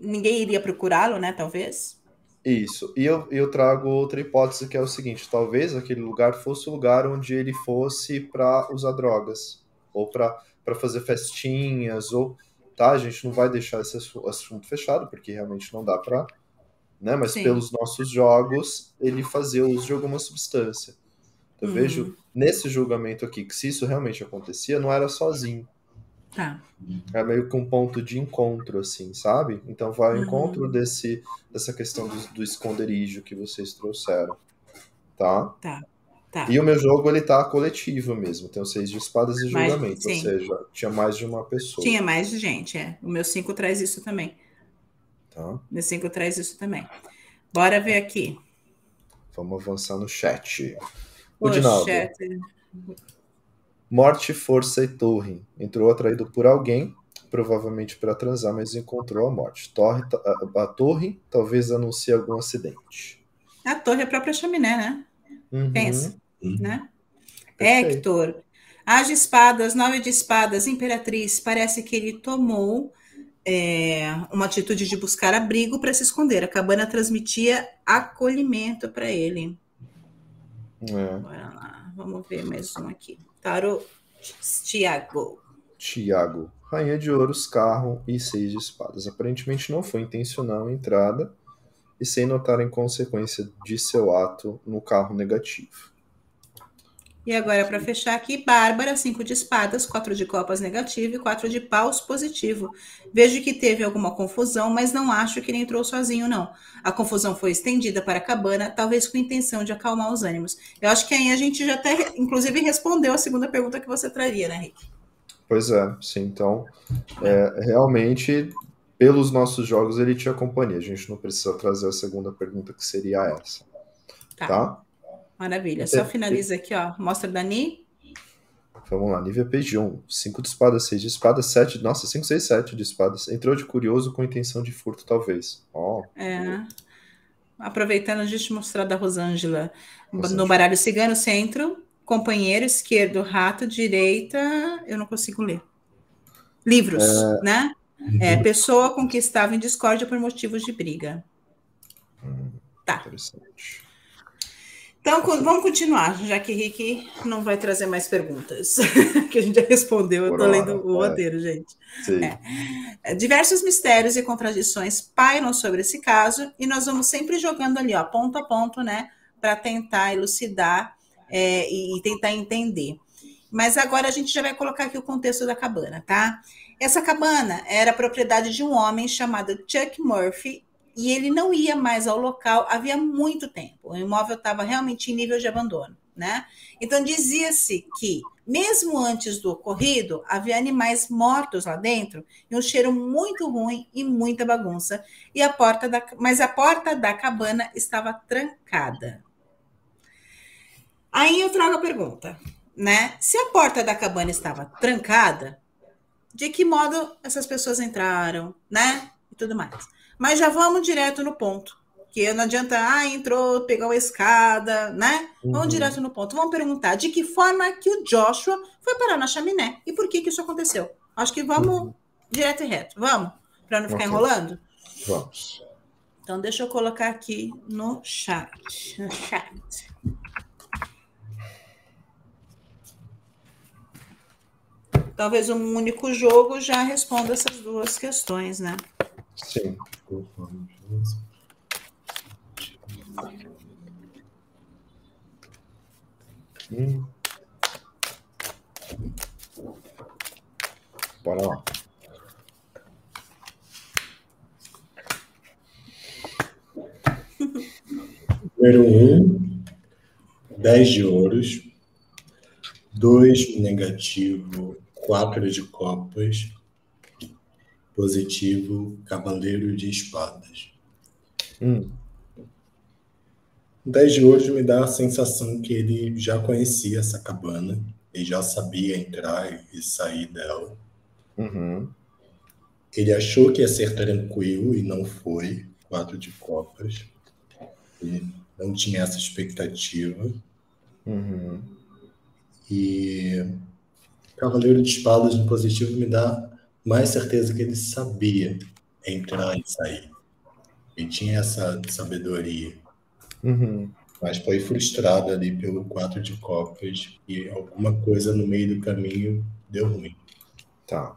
ninguém iria procurá-lo, né? Talvez. Isso. E eu trago outra hipótese, que é o seguinte: talvez aquele lugar fosse o lugar onde ele fosse para usar drogas, ou para fazer festinhas, ou... Tá, a gente não vai deixar esse assunto fechado, porque realmente não dá para... Né? Mas pelos nossos jogos, ele fazia uso de alguma substância. Eu vejo nesse julgamento aqui que, se isso realmente acontecia, não era sozinho. Tá. É meio que um ponto de encontro, assim, sabe? Então vai ao encontro dessa questão do esconderijo que vocês trouxeram, tá? Tá. E o meu jogo, ele tá coletivo mesmo. Tem o 6 de espadas e julgamento, ou seja, tinha mais de uma pessoa. Tinha mais de gente, é. O meu 5 traz isso também. Tá. Meu 5 traz isso também. Bora ver aqui. Vamos avançar no chat. O Dinaldo. Chat... Morte, força e torre. Entrou atraído por alguém, provavelmente para transar, mas encontrou a morte. A torre talvez anuncie algum acidente. A torre é a própria chaminé, né? Pensa, né? Perfeito. Hector. As espadas, 9 de espadas, imperatriz. Parece que ele tomou uma atitude de buscar abrigo para se esconder. A cabana transmitia acolhimento para ele. Bora lá. Vamos ver mais um aqui. Tarô Tiago. Rainha de ouros, carro e 6 de espadas. Aparentemente não foi intencional a entrada e sem notar em consequência de seu ato no carro negativo. E agora, para fechar aqui, Bárbara, 5 de espadas, 4 de copas negativo e 4 de paus positivo. Vejo que teve alguma confusão, mas não acho que ele entrou sozinho, não. A confusão foi estendida para a cabana, talvez com a intenção de acalmar os ânimos. Eu acho que aí a gente já até, inclusive, respondeu a segunda pergunta que você traria, né, Rick? Pois é, sim. Então, realmente, pelos nossos jogos, ele tinha companhia. A gente não precisa trazer a segunda pergunta, que seria essa. Tá? Maravilha. Só finaliza aqui, ó. Mostra da Ni. Vamos lá. Nívia Pejão. 5 de espadas, 6 de espadas, 7... Nossa, 5, 6, 7 de espadas. Entrou de curioso com intenção de furto, talvez. Ó. Aproveitando, a gente mostrar da Rosângela. No baralho cigano, centro, companheiro, esquerdo, rato, direita... Eu não consigo ler. Livros, né? Pessoa com que estava em discórdia por motivos de briga. Tá. Interessante. Então, vamos continuar, já que Rick não vai trazer mais perguntas, que a gente já respondeu, eu estou lendo o roteiro, gente. Sim. Diversos mistérios e contradições pairam sobre esse caso, e nós vamos sempre jogando ali, ó, ponto a ponto, né, para tentar elucidar e tentar entender. Mas agora a gente já vai colocar aqui o contexto da cabana, tá? Essa cabana era a propriedade de um homem chamado Chuck Murphy, e ele não ia mais ao local havia muito tempo. O imóvel estava realmente em nível de abandono, né? Então dizia-se que, mesmo antes do ocorrido, havia animais mortos lá dentro, e um cheiro muito ruim e muita bagunça, e mas a porta da cabana estava trancada. Aí eu trago a pergunta, né? Se a porta da cabana estava trancada, de que modo essas pessoas entraram, né? E tudo mais. Mas já vamos direto no ponto, que não adianta, entrou, pegou a escada, né? Vamos direto no ponto. Vamos perguntar de que forma que o Joshua foi parar na chaminé e por que isso aconteceu. Acho que vamos direto e reto. Vamos? Para não ficar enrolando? Vamos. Então, deixa eu colocar aqui no chat. Talvez um único jogo já responda essas duas questões, né? Sim. Bora lá. Número 1, 10 de ouros, 2 negativo, 4 de copas, positivo, cavaleiro de espadas. 10 de hoje me dá a sensação que ele já conhecia essa cabana e já sabia entrar e sair dela. Ele achou que ia ser tranquilo e não foi. 4 de copas. Ele não tinha essa expectativa. E cavaleiro de espadas no positivo me dá mais certeza que ele sabia entrar e sair. Ele tinha essa sabedoria. Mas foi frustrado ali pelo 4 de copas e alguma coisa no meio do caminho deu ruim. Tá.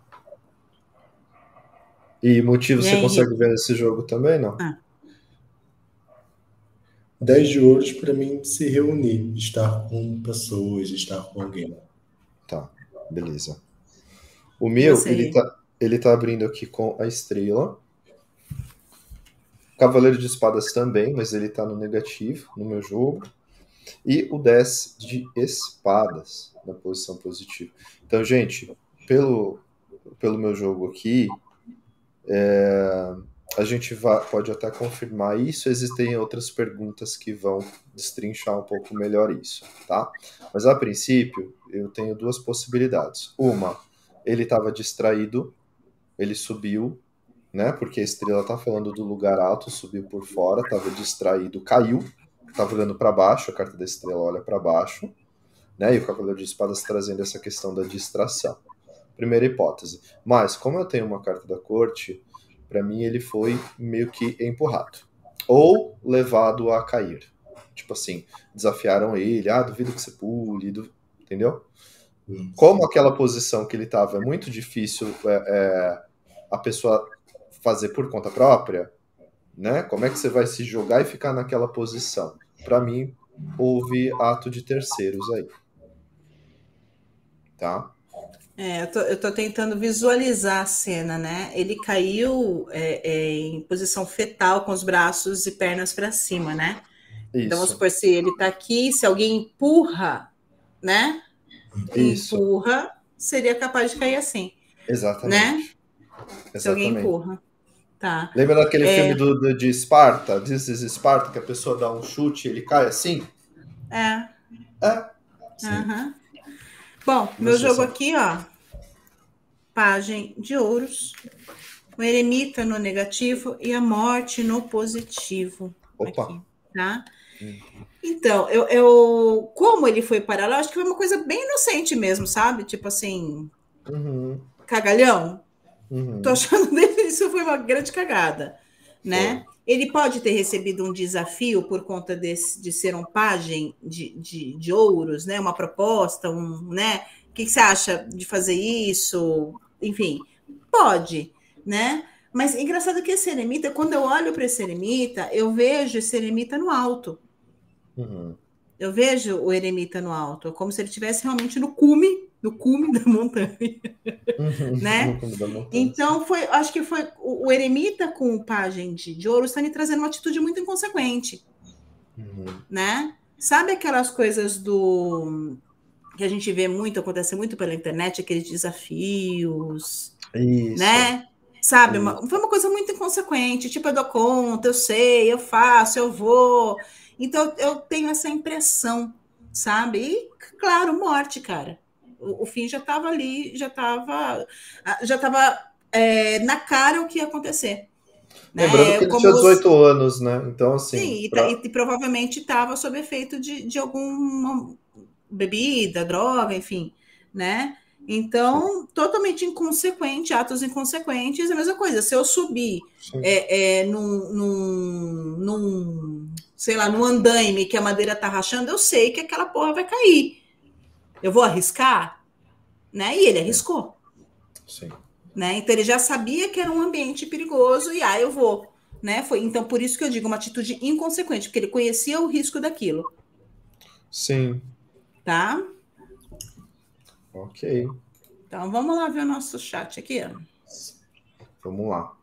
E motivo você consegue ver nesse jogo também, não? 10 de ouros para mim se reunir, estar com pessoas, estar com alguém. Tá, beleza. O meu, ele tá abrindo aqui com a estrela. Cavaleiro de espadas também, mas ele tá no negativo, no meu jogo. E o 10 de espadas, na posição positiva. Então, gente, pelo meu jogo aqui... a gente pode até confirmar isso, existem outras perguntas que vão destrinchar um pouco melhor isso, tá? Mas a princípio, eu tenho duas possibilidades. Uma, ele estava distraído, ele subiu, né? Porque a estrela tá falando do lugar alto, subiu por fora, estava distraído, caiu, estava olhando para baixo, a carta da estrela olha para baixo, né? E o Cavaleiro de Espadas trazendo essa questão da distração. Primeira hipótese. Mas, como eu tenho uma carta da corte, para mim ele foi meio que empurrado. Ou levado a cair. Tipo assim, desafiaram ele. Ah, duvido que você pule. Entendeu? Como aquela posição que ele estava é muito difícil a pessoa fazer por conta própria, né? Como é que você vai se jogar e ficar naquela posição? Para mim, houve ato de terceiros aí. Tá? Eu tô tentando visualizar a cena, né? Ele caiu em posição fetal, com os braços e pernas para cima, né? Isso. Então, vamos supor, se ele tá aqui, se alguém empurra, né? Isso. Empurra, seria capaz de cair assim. Exatamente. Né? Exatamente. Se alguém empurra. Tá. Lembra daquele filme de Esparta? This is Esparta, que a pessoa dá um chute e ele cai assim? Sim. Bom, meu jogo aqui, ó, página de ouros, o eremita no negativo e a morte no positivo. Opa! Aqui, tá? Então, eu como ele foi para lá, acho que foi uma coisa bem inocente mesmo, sabe? Tipo assim, cagalhão. Tô achando que isso foi uma grande cagada, né? Ele pode ter recebido um desafio por conta de ser um pajem de ouros, né? Uma proposta, né? O que você acha de fazer isso? Enfim, pode, né? Mas engraçado que esse eremita, quando eu olho para esse eremita, eu vejo esse eremita no alto. Eu vejo o eremita no alto, como se ele estivesse realmente no cume da montanha, né? Então, acho que foi o eremita com o pajem de ouro está me trazendo uma atitude muito inconsequente, né? Sabe aquelas coisas que a gente vê muito, acontece muito pela internet, aqueles desafios, isso, né? Sabe, foi uma coisa muito inconsequente, tipo, eu dou conta, eu sei, eu faço, eu vou. Então, eu tenho essa impressão, sabe? E, claro, morte, cara. O fim já estava ali, já estava na cara o que ia acontecer. Lembrando que ele tinha 18 anos, né? Então, assim. Sim, e provavelmente estava sob efeito de alguma bebida, droga, enfim, né? Então, totalmente inconsequente, atos inconsequentes, é a mesma coisa. Se eu subir num andaime que a madeira tá rachando, eu sei que aquela porra vai cair. Eu vou arriscar, né? E ele arriscou. Sim. Né? Então, ele já sabia que era um ambiente perigoso e, eu vou. Né? Então, por isso que eu digo uma atitude inconsequente, porque ele conhecia o risco daquilo. Sim. Tá? Ok. Então, vamos lá ver o nosso chat aqui. Vamos lá.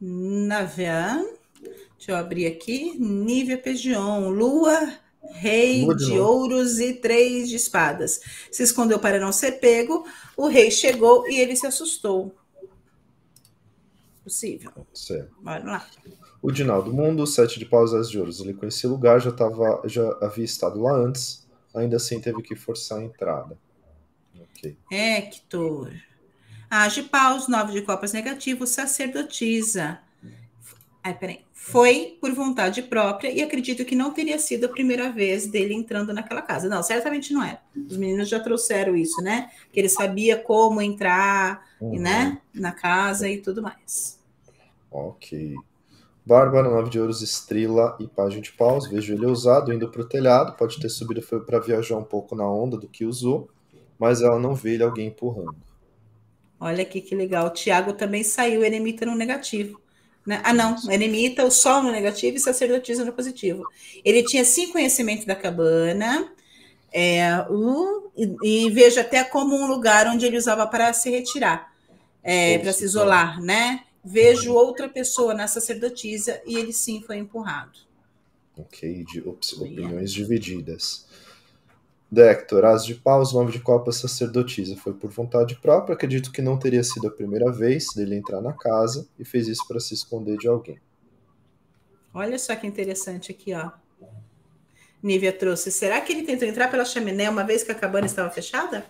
Deixa eu abrir aqui. Nívia Pejão, Lua Rei de ouros e 3 de espadas. Se escondeu para não ser pego, o rei chegou e ele se assustou. Possível. Bora lá. O Dinaldo Mundo, 7 de paus, 10 de ouros. Ele conhecia o lugar, já havia estado lá antes, ainda assim teve que forçar a entrada. Okay. Hector. As de paus, 9 de copas negativo, sacerdotisa. Ai, peraí. Foi por vontade própria e acredito que não teria sido a primeira vez dele entrando naquela casa. Não, certamente não era. Os meninos já trouxeram isso, né? Que ele sabia como entrar, né? Na casa e tudo mais. Ok. Bárbara, 9 de ouros, estrela e página de paus. Vejo ele ousado, indo para o telhado. Pode ter subido para viajar um pouco na onda do que usou, mas ela não vê ele alguém empurrando. Olha aqui que legal. O Tiago também saiu, ele emita no negativo. Ah, não, eremita, o sol no negativo e sacerdotisa no positivo. Ele tinha sim conhecimento da cabana, e vejo até como um lugar onde ele usava para se retirar, para se isolar, né? Vejo outra pessoa na sacerdotisa e ele sim foi empurrado. Ok, de opiniões divididas. Dector, as de paus, 9 de copas, sacerdotisa. Foi por vontade própria, acredito que não teria sido a primeira vez dele entrar na casa e fez isso para se esconder de alguém. Olha só que interessante aqui, ó. Nívia trouxe. Será que ele tentou entrar pela chaminé uma vez que a cabana estava fechada?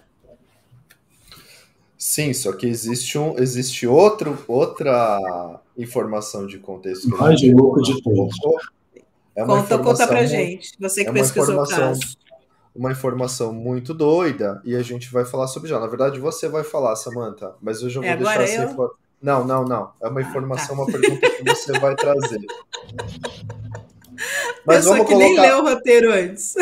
Sim, só que existe outra informação de contexto. Mais louco de tudo. Conta pra gente. Você que pesquisou o caso. Uma informação muito doida e a gente vai falar sobre já. Na verdade, você vai falar, Samantha, mas eu já vou deixar essa informação. Não. É uma informação, tá. Uma pergunta que você vai trazer. Mas eu vamos só que colocar... nem leu o roteiro antes.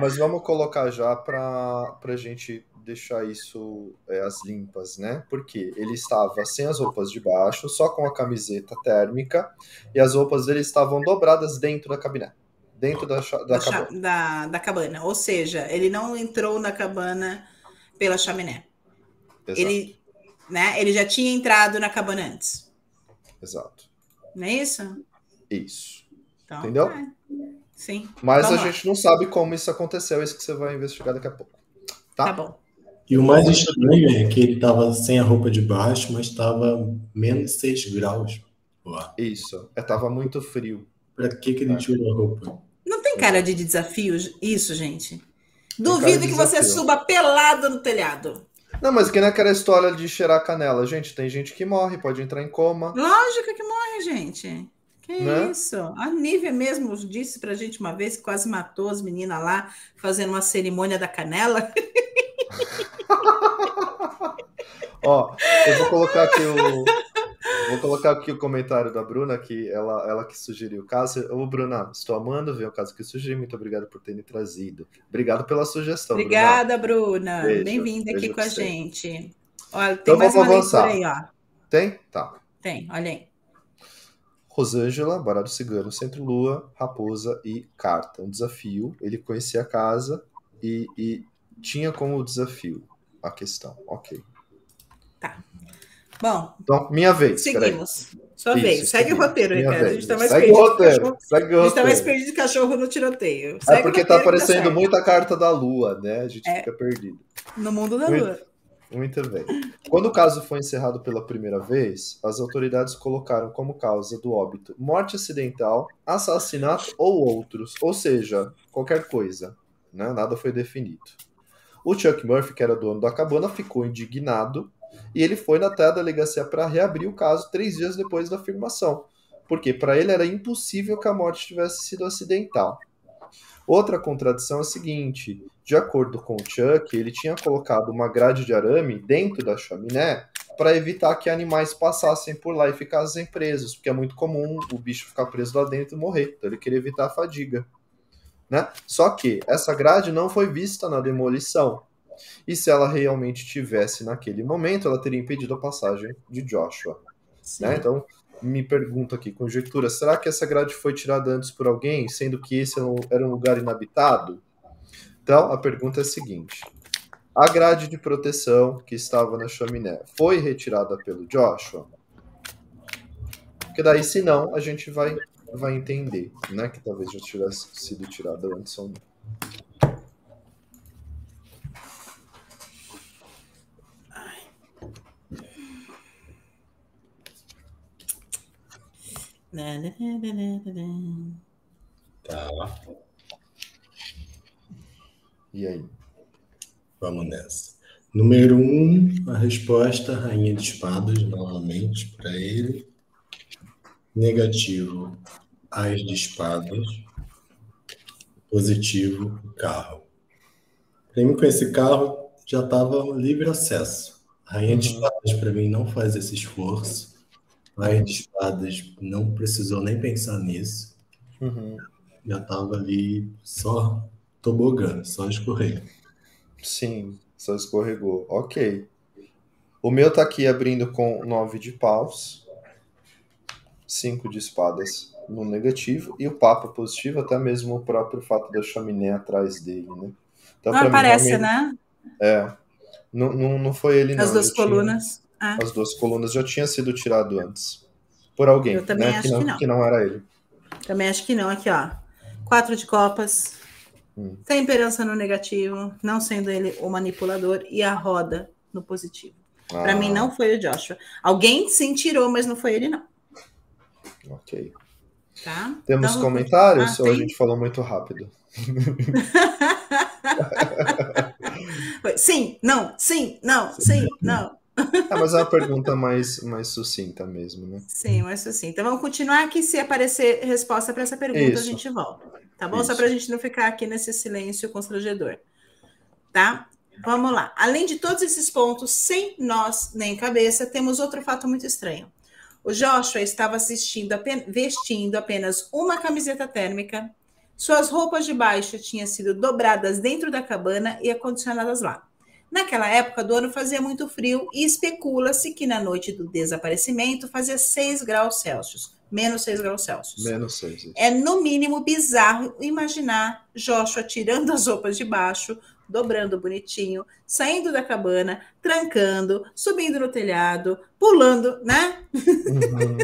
Mas vamos colocar já para a gente deixar isso as limpas, né? Porque ele estava sem as roupas de baixo, só com a camiseta térmica, e as roupas dele estavam dobradas dentro da cabine. Dentro da cabana. Da cabana. Ou seja, ele não entrou na cabana pela chaminé. Exato. Ele já tinha entrado na cabana antes. Exato. Não é isso? Isso. Então, entendeu? É. Sim. Mas vamos a lá. Gente não sabe como isso aconteceu. É isso que você vai investigar daqui a pouco. Tá bom. E o mais estranho é que ele estava sem a roupa de baixo, mas estava menos 6 graus. Uau. Isso. Estava muito frio. Para que ele tirou a roupa? Não tem cara de desafio isso, gente? Duvido que você suba pelado no telhado. Não, mas que naquela história de cheirar canela. Gente, tem gente que morre, pode entrar em coma. Lógico que morre, gente. Que isso? A Nívia mesmo disse pra gente uma vez que quase matou as meninas lá, fazendo uma cerimônia da canela. Ó, eu vou colocar aqui o comentário da Bruna, que ela que sugeriu o caso. Ô, Bruna, estou amando ver o caso que eu sugeri. Muito obrigado por ter me trazido. Obrigado pela sugestão. Obrigada, Bruna. Bem-vinda aqui com a gente. Olha, tem então, mais uma leitura aí, ó. Tem? Tá. Tem, olha aí. Rosângela, baralho cigano, centro-lua, raposa e carta. Um desafio. Ele conhecia a casa e tinha como desafio a questão. Ok. Tá. Bom, então, minha vez. Seguimos. Peraí. Sua vez. Isso, segue o roteiro, Ricardo. A gente está mais perdido de cachorro no tiroteio. Segue porque está aparecendo muita carta da lua, né? A gente fica perdido. No mundo da lua. Muito bem. Quando o caso foi encerrado pela primeira vez, as autoridades colocaram como causa do óbito morte acidental, assassinato ou outros. Ou seja, qualquer coisa, né? Nada foi definido. O Chuck Murphy, que era dono da cabana, ficou indignado. E ele foi até a delegacia para reabrir o caso 3 dias depois da afirmação, porque para ele era impossível que a morte tivesse sido acidental. Outra contradição é a seguinte: de acordo com o Chuck, ele tinha colocado uma grade de arame dentro da chaminé para evitar que animais passassem por lá e ficassem presos, porque é muito comum o bicho ficar preso lá dentro e morrer, então ele queria evitar a fadiga, né? Só que essa grade não foi vista na demolição. E se ela realmente tivesse naquele momento, ela teria impedido a passagem de Joshua. Né? Então, me pergunto aqui, conjectura, será que essa grade foi tirada antes por alguém, sendo que esse era um lugar inabitado? Então, a pergunta é a seguinte. A grade de proteção que estava na chaminé foi retirada pelo Joshua? Porque daí, se não, a gente vai vai entender, né? Que talvez já tivesse sido tirada antes ou não. Tá. E aí? Vamos nessa. Número 1, a resposta, Rainha de Espadas, novamente para ele. Negativo, As de Espadas. Positivo, Carro. Para mim, com esse carro, já estava livre acesso. Rainha de Espadas, para mim, não faz esse esforço. As de Espadas não precisou nem pensar nisso. Já estava ali só tobogã, só escorrega. Sim, só escorregou. Ok. O meu tá aqui abrindo com 9 de paus, 5 de espadas no negativo e o Papa positivo, até mesmo o próprio fato da chaminé atrás dele, né? Então, não aparece, mim, né? É. Não foi ele, não. As duas colunas. Ah. As duas colunas já tinha sido tirado antes. Por alguém, eu também, né? Acho que não era ele. Também acho que não. Aqui, ó. 4 de copas. Temperança no negativo, não sendo ele o manipulador, e a roda no positivo. Para mim, não foi o Joshua. Alguém sim tirou, mas não foi ele, não. Ok. Tá? Temos então, comentários? Ou a gente falou muito rápido? Sim, não, sim, não, sim, não. Mas é uma pergunta mais sucinta mesmo, né? Sim, mais sucinta. Vamos continuar aqui. Se aparecer resposta para essa pergunta, isso, a gente volta. Tá bom? Isso. Só para a gente não ficar aqui nesse silêncio constrangedor. Tá? Vamos lá. Além de todos esses pontos, sem nós nem cabeça, temos outro fato muito estranho. O Joshua estava vestindo apenas uma camiseta térmica. Suas roupas de baixo tinham sido dobradas dentro da cabana e acondicionadas lá. Naquela época do ano fazia muito frio e especula-se que na noite do desaparecimento fazia 6 graus Celsius. Menos 6 graus Celsius. Menos 6. É no mínimo bizarro imaginar Joshua tirando as roupas de baixo, dobrando bonitinho, saindo da cabana, trancando, subindo no telhado, pulando, né? Uhum.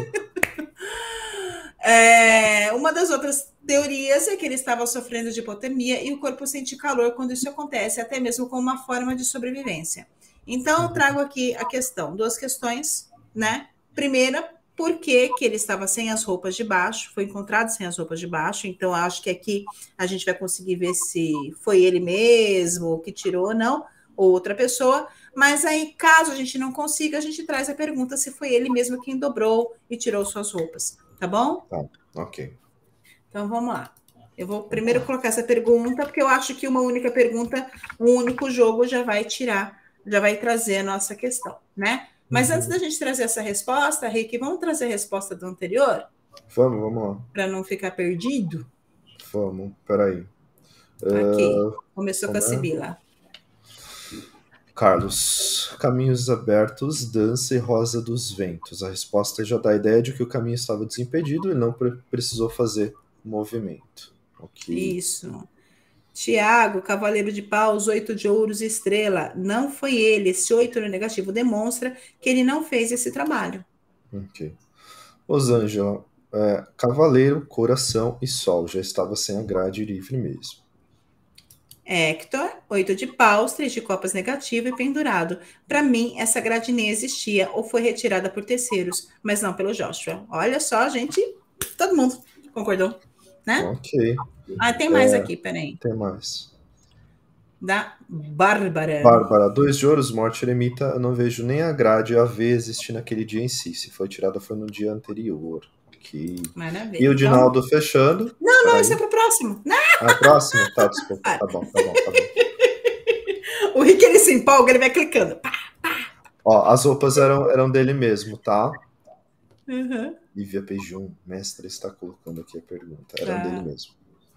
Uma das outras teorias é que ele estava sofrendo de hipotermia e o corpo sente calor quando isso acontece, até mesmo como uma forma de sobrevivência. Então, eu trago aqui a questão, 2 questões, né? Primeira, por que ele estava sem as roupas de baixo, foi encontrado sem as roupas de baixo, então acho que aqui a gente vai conseguir ver se foi ele mesmo que tirou ou não, ou outra pessoa, mas aí, caso a gente não consiga, a gente traz a pergunta se foi ele mesmo quem dobrou e tirou suas roupas. Tá bom? Tá, ok. Então, vamos lá. Eu vou primeiro colocar essa pergunta, porque eu acho que uma única pergunta, um único jogo já vai tirar, já vai trazer a nossa questão, né? Mas antes da gente trazer essa resposta, Rick, vamos trazer a resposta do anterior? Vamos lá. Para não ficar perdido? Vamos, peraí. Aqui, começou com a Sibila. Carlos, caminhos abertos, dança e rosa dos ventos. A resposta já dá a ideia de que o caminho estava desimpedido e não precisou fazer movimento. Okay. Isso. Tiago, cavaleiro de paus, 8 de ouros e estrela. Não foi ele. Esse 8 no negativo demonstra que ele não fez esse trabalho. Ok. Osângela, cavaleiro, coração e sol. Já estava sem a grade, livre mesmo. Hector, 8 de paus, 3 de copas negativo e pendurado. Para mim, essa grade nem existia ou foi retirada por terceiros, mas não pelo Joshua. Olha só, gente, todo mundo concordou, né? Ok. Ah, tem mais aqui, peraí. Tem mais. Da Bárbara. Bárbara, 2 de ouros, morte eremita. Eu não vejo nem a grade a V existir naquele dia em si. Se foi tirada, foi no dia anterior. Okay. Maravilha. E o Dinaldo então... fechando. Não, isso é pro próximo. Não. Ah, próximo? Tá, desculpa. Tá bom. O Rick, ele se empolga, ele vai clicando. Ó, as roupas eram dele mesmo, tá? Nívia Pejão, mestre, está colocando aqui a pergunta. Eram dele mesmo.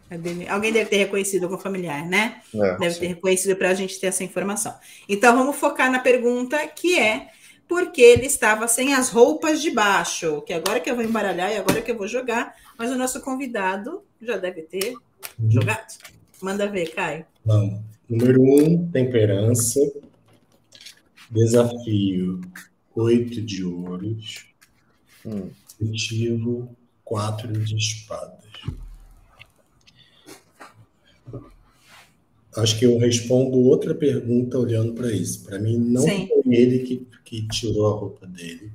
É dele. Alguém deve ter reconhecido algum familiar, né? Deve ter reconhecido para a gente ter essa informação. Então, vamos focar na pergunta que é porque ele estava sem as roupas de baixo, que agora que eu vou embaralhar e agora que eu vou jogar, mas o nosso convidado já deve ter jogado. Manda ver, Caio. Vamos. Número 1, temperança. Desafio, 8 de ouros. Objetivo, Quatro de espadas. Acho que eu respondo outra pergunta olhando para isso. Para mim, não Sim. foi ele que tirou a roupa dele.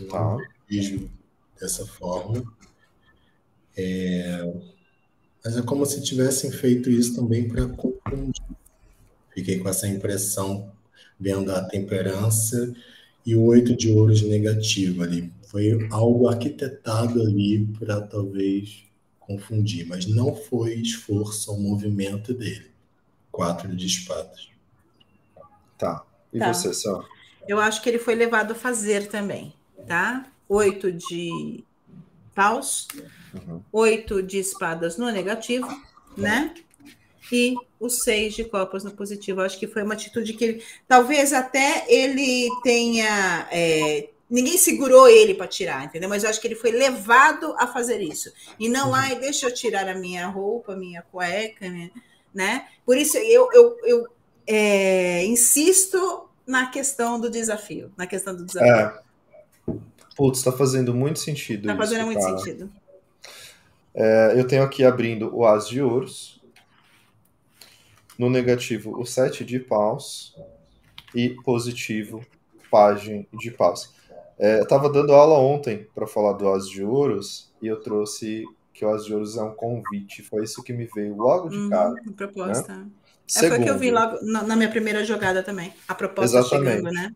Não vejo dessa forma. Mas é como se tivessem feito isso também para confundir. Fiquei com essa impressão, vendo a temperança e o 8 de ouros negativo ali. Foi algo arquitetado ali para talvez confundir, mas não foi esforço ou movimento dele. 4 de espadas. Tá. E tá. Você, Só? Eu acho que ele foi levado a fazer também, tá? 8 de paus, 8 de espadas no negativo, né? E o 6 de copas no positivo. Eu acho que foi uma atitude que ele... Talvez até ele tenha... Ninguém segurou ele para tirar, entendeu? Mas eu acho que ele foi levado a fazer isso. E não, ai, deixa eu tirar a minha roupa, minha cueca, minha... né? Por isso eu insisto na questão do desafio. Na questão do desafio. Putz, tá fazendo muito sentido isso. Tá fazendo muito sentido. Eu tenho aqui abrindo o As de Ouros. No negativo, o 7 de paus. E positivo, página de paus. Eu estava dando aula ontem para falar do As de Ouros e eu trouxe que o As de Ouros é um convite. Foi isso que me veio logo de cara. Proposta. Né? Foi o que eu vi logo na minha primeira jogada também. A proposta Exatamente. Chegando, né?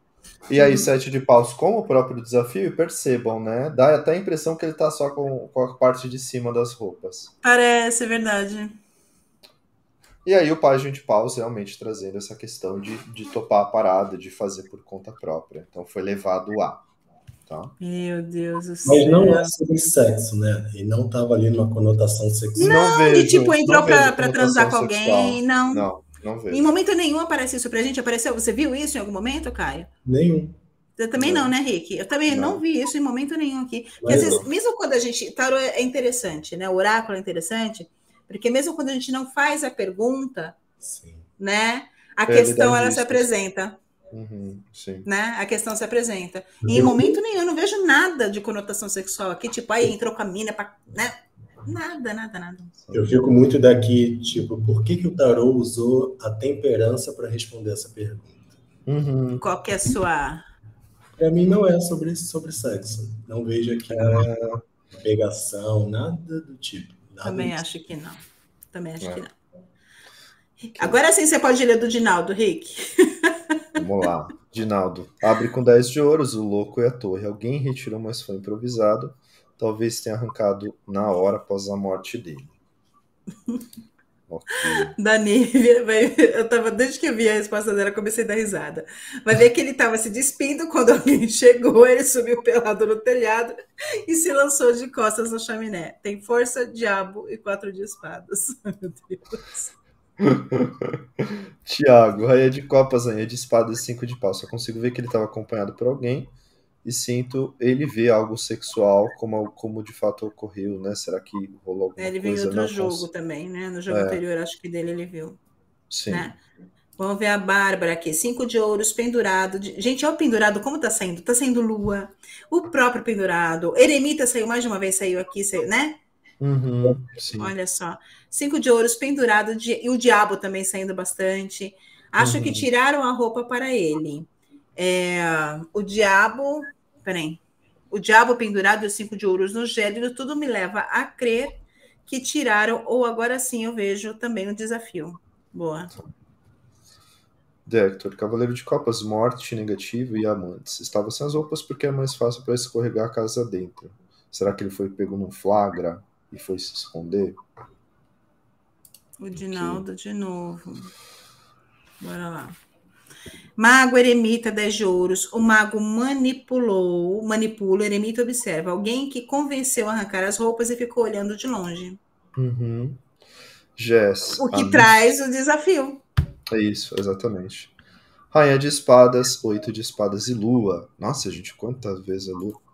E aí, 7 de paus com o próprio desafio, e percebam, né? Dá até a impressão que ele está só com a parte de cima das roupas. Parece, verdade. E aí o página de paus realmente trazendo essa questão de topar a parada, de fazer por conta própria. Então foi levado a... Tá. Meu Deus do céu. Mas não é sobre sexo, né? E não estava ali numa conotação sexual. Não, vejo, de tipo, entrou para transar com alguém, não. Não vejo. Em momento nenhum aparece isso pra gente. Apareceu? Você viu isso em algum momento, Caio? Nenhum. Eu também não, né, Rick? Eu também não vi isso em momento nenhum aqui. Porque às vezes, mesmo quando a gente... Tarô é interessante, né? O oráculo é interessante, porque mesmo quando a gente não faz a pergunta, Sim. né? A questão, ela se apresenta. Uhum, sim. Né? A questão se apresenta. E em momento nenhum, eu não vejo nada de conotação sexual aqui, tipo, aí entrou com a mina, pra, né? Nada. Eu fico muito daqui, tipo, por que o tarô usou a temperança para responder essa pergunta? Uhum. Qual que é a sua... Para mim não é sobre sexo. Não vejo aqui nada, pegação, nada do tipo. Também acho que não. Agora sim você pode ler do Dinaldo, Rick. Vamos lá. Dinaldo, abre com 10 de ouros, o louco e a torre. Alguém retirou, mas foi improvisado. Talvez tenha arrancado na hora após a morte dele. Okay. Da Nívia, eu tava, desde que eu vi a resposta dela, comecei a dar risada. Vai ver que ele tava se despindo quando alguém chegou, ele subiu pelado no telhado e se lançou de costas na chaminé. Tem força, diabo e 4 de espadas. Meu Deus. Tiago, raia de copas, raia de espadas e 5 de paus. Só consigo ver que ele estava acompanhado por alguém e sinto ele ver algo sexual como de fato ocorreu, né? Será que rolou alguma coisa? Ele viu em outro jogo também, né? No jogo anterior, acho que dele ele viu. Sim. Né? Vamos ver a Bárbara aqui. 5 de ouros, pendurado. Gente, olha o pendurado, como tá saindo? Tá saindo lua. O próprio pendurado. Eremita saiu mais de uma vez, saiu aqui, né? Uhum, sim. Olha só, 5 de ouros pendurado e o diabo também saindo bastante. Acho que tiraram a roupa para ele. O diabo, peraí, o diabo pendurado e os 5 de ouros no gélido, tudo me leva a crer que tiraram, ou agora sim eu vejo também um desafio. Boa. Dector, Cavaleiro de Copas, morte, negativo e amantes. Estava sem as roupas porque é mais fácil para escorregar a casa dentro. Será que ele foi pego num flagra? E foi se esconder? O Dinaldo de novo. Bora lá. Mago, eremita, 10 de ouros. O mago manipula, o eremita observa. Alguém que convenceu a arrancar as roupas e ficou olhando de longe. Uhum. Jess, o que traz o desafio. É isso, exatamente. Rainha de espadas, 8 de espadas e lua. Nossa, gente, quantas vezes a lua?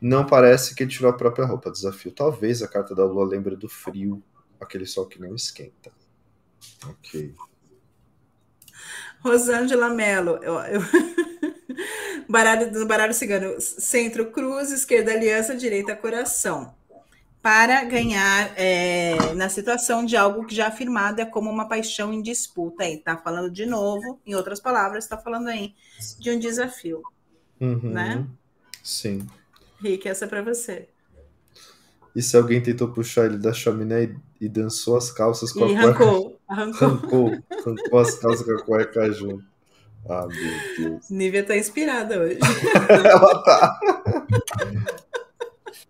Não parece que ele tirou a própria roupa. Desafio. Talvez a carta da lua lembre do frio. Aquele sol que não esquenta. Ok. Rosângela Mello. baralho cigano, centro cruz, esquerda aliança, direita coração. Para ganhar na situação de algo que já afirmado é como uma paixão em disputa. Aí tá falando de novo, em outras palavras, tá falando aí de um desafio. Uhum, né? Sim. Rick, essa é para você. E se alguém tentou puxar ele da chaminé e dançou as calças com a cueca? Arrancou as calças com a cueca junto. Ah, meu Deus. Nívia tá inspirada hoje. Ela tá.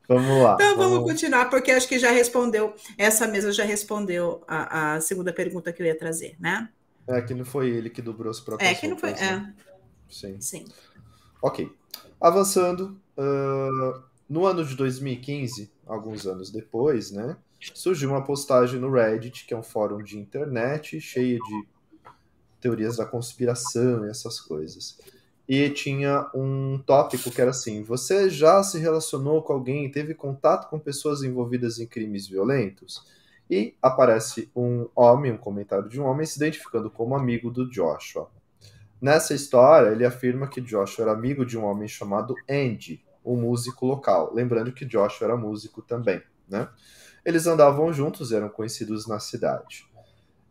Vamos lá. Então vamos continuar, porque acho que já respondeu, essa mesa já respondeu a segunda pergunta que eu ia trazer, né? É, que não foi ele que dobrou as próprias roupas, né? Sim. Sim. Ok. Avançando, no ano de 2015, alguns anos depois, né? Surgiu uma postagem no Reddit, que é um fórum de internet cheio de teorias da conspiração e essas coisas. E tinha um tópico que era assim: você já se relacionou com alguém, teve contato com pessoas envolvidas em crimes violentos? E aparece um homem, um comentário de um homem se identificando como amigo do Joshua. Nessa história, ele afirma que Joshua era amigo de um homem chamado Andy, um músico local. Lembrando que Joshua era músico também, né? Eles andavam juntos e eram conhecidos na cidade.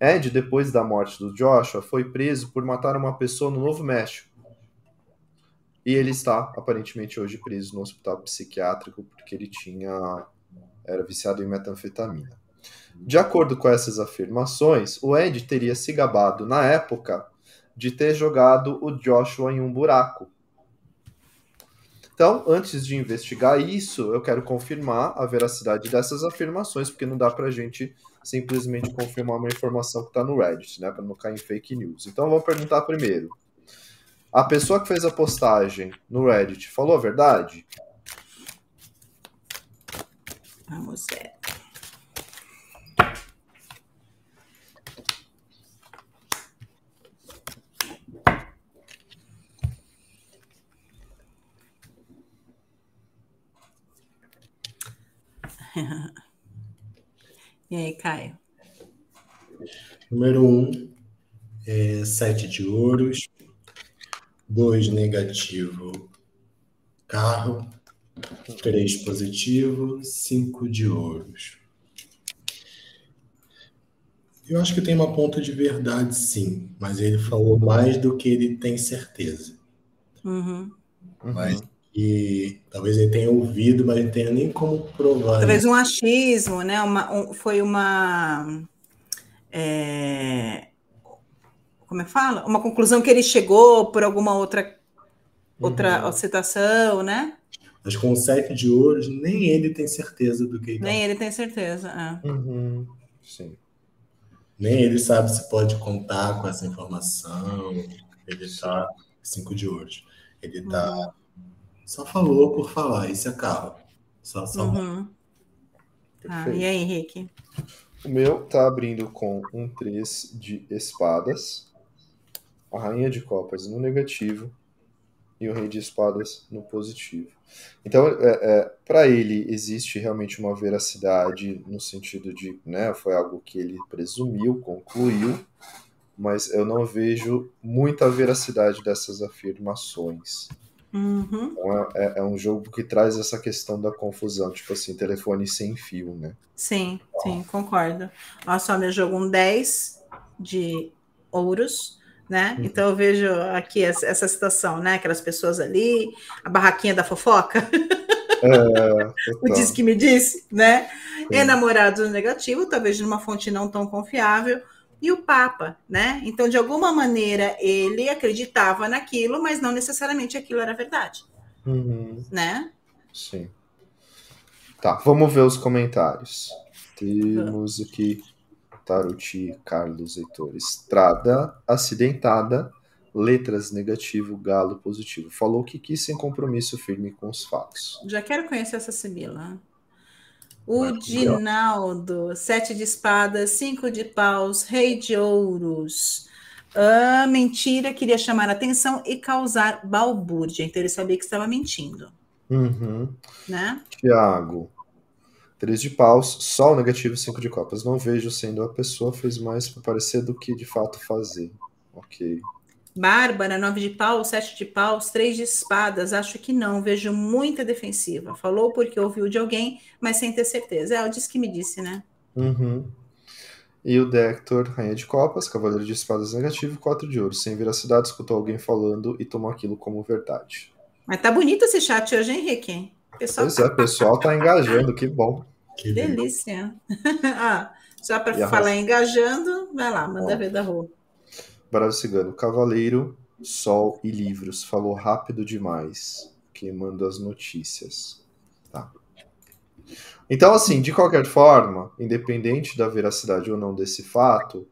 Andy, depois da morte do Joshua, foi preso por matar uma pessoa no Novo México. E ele está, aparentemente, hoje preso no hospital psiquiátrico porque ele era viciado em metanfetamina. De acordo com essas afirmações, o Andy teria se gabado, na época, de ter jogado o Joshua em um buraco. Então, antes de investigar isso, eu quero confirmar a veracidade dessas afirmações, porque não dá pra gente simplesmente confirmar uma informação que tá no Reddit, né? Pra não cair em fake news. Então, vamos perguntar primeiro. A pessoa que fez a postagem no Reddit falou a verdade? Vamos ver. E aí, Caio? Número 1, 7 de ouros, 2 negativo, carro, 3 positivo, 5 de ouros. Eu acho que tem uma ponta de verdade, sim, mas ele falou mais do que ele tem certeza. Uhum. Mas... E talvez ele tenha ouvido, mas não tenha nem como provar. Talvez um achismo, né? Como é que fala? Uma conclusão que ele chegou por alguma outra situação, né? Mas com o 7 de ouros, nem ele tem certeza do que ele tem. Nem ele tem certeza, é. Uhum. Sim. Nem ele sabe se pode contar com essa informação. Ele está 5 de ouros. Ele está... Só falou por falar, isso acaba. Só. Uhum. Ah, e aí, Henrique? O meu tá abrindo com um 3 de espadas, a rainha de copas no negativo e o rei de espadas no positivo. Então, para ele, existe realmente uma veracidade no sentido de, né, foi algo que ele presumiu, concluiu, mas eu não vejo muita veracidade dessas afirmações. Uhum. Então é um jogo que traz essa questão da confusão, tipo assim, telefone sem fio, né? Sim, sim, concordo. Olha só, meu jogo, um 10 de ouros, né? Uhum. Então eu vejo aqui essa situação, né? Aquelas pessoas ali, a barraquinha da fofoca, o diz que me disse, né? Sim. Enamorado no negativo, talvez numa fonte não tão confiável. E o Papa, né? Então, de alguma maneira, ele acreditava naquilo, mas não necessariamente aquilo era verdade. Uhum. Né? Sim. Tá, vamos ver os comentários. Temos aqui Taroti, Carlos Heitor, estrada acidentada, letras negativo, galo positivo. Falou que quis, sem compromisso firme com os fatos. Já quero conhecer essa Sibila. O Dinaldo, 7 de espadas, 5 de paus, rei de ouros. Ah, mentira, queria chamar a atenção e causar balbúrdia. Então ele sabia que estava mentindo. Uhum. Né? Tiago, 3 de paus, sol negativo, 5 de copas. Não vejo sendo a pessoa, fez mais para parecer do que de fato fazer. Ok. Bárbara, 9 de paus, 7 de paus, 3 de espadas. Acho que não, vejo muita defensiva. Falou porque ouviu de alguém, mas sem ter certeza. Ela disse que me disse, né? Uhum. E o Dector, rainha de copas, cavaleiro de espadas negativo, 4 de ouro. Sem veracidade, escutou alguém falando e tomou aquilo como verdade. Mas tá bonito esse chat hoje, hein, Henrique? Pessoal... Pois é, o pessoal tá engajando, que bom. Que delícia. Ah, só para falar engajando, vai lá, manda ver da rua. Baralho Cigano, cavaleiro, sol e livros. Falou rápido demais. Quem manda as notícias. Tá. Então, assim, de qualquer forma, independente da veracidade ou não desse fato,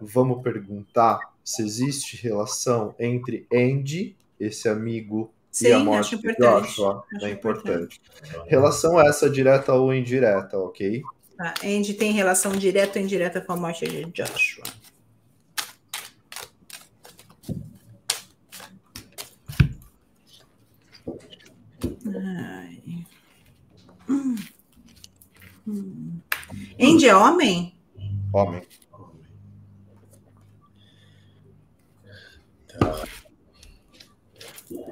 vamos perguntar se existe relação entre Andy, esse amigo, e a morte de Joshua. É importante. Relação essa direta ou indireta, ok? Ah, Andy tem relação direta ou indireta com a morte de Joshua. Ai... Andy é homem? Homem. Tá.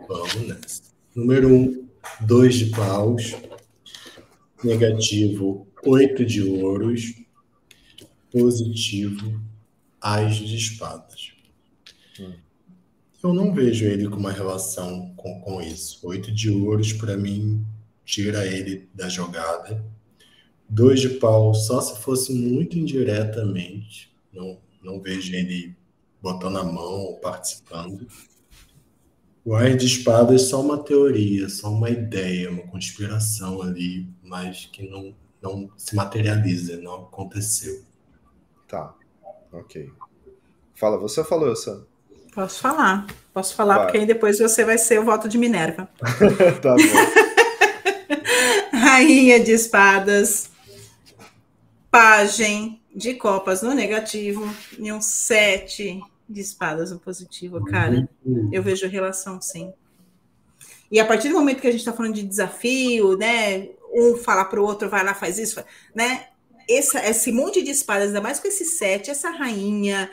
Vamos nessa. Número 1, 2 de paus. Negativo, 8 de ouros. Positivo, As de espadas. Eu não vejo ele com uma relação com isso. 8 de ouros, para mim, tira ele da jogada. 2 de paus, só se fosse muito indiretamente. Não vejo ele botando a mão ou participando. O As de espadas é só uma teoria, só uma ideia, uma conspiração ali, mas que não se materializa, não aconteceu. Tá, ok. Fala, você falou, Sam? Posso falar, vai. Porque aí depois você vai ser o voto de Minerva. Tá bom. Rainha de espadas, pajem de copas no negativo e um 7 de espadas no positivo. Cara, eu vejo relação, sim. E a partir do momento que a gente está falando de desafio, né? Um falar para o outro, vai lá, faz isso, né? Esse monte de espadas, ainda mais com esse 7, essa rainha...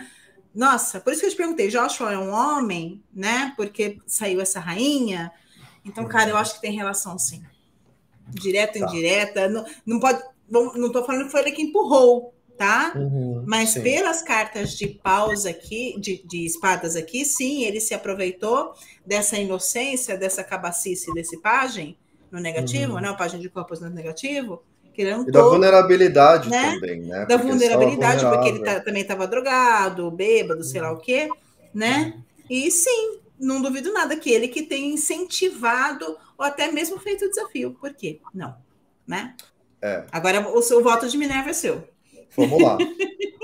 Nossa, por isso que eu te perguntei, Joshua é um homem, né? Porque saiu essa rainha. Então, cara, eu acho que tem relação, sim. Direta, tá. Indireta, não pode, não tô falando que foi ele que empurrou, tá? Uhum, mas sim. Pelas cartas de paus aqui, de espadas aqui, sim, ele se aproveitou dessa inocência, dessa cabacice desse pajem no negativo, né? O pajem de copas no negativo, querendo. E da vulnerabilidade, né? Também, né? Da vulnerabilidade, porque ele também estava drogado, bêbado, sei lá o quê, né? E sim, não duvido nada que ele que tenha incentivado ou até mesmo feito o desafio. Por quê? Não, né? É. Agora o seu voto de Minerva é seu. Vamos lá.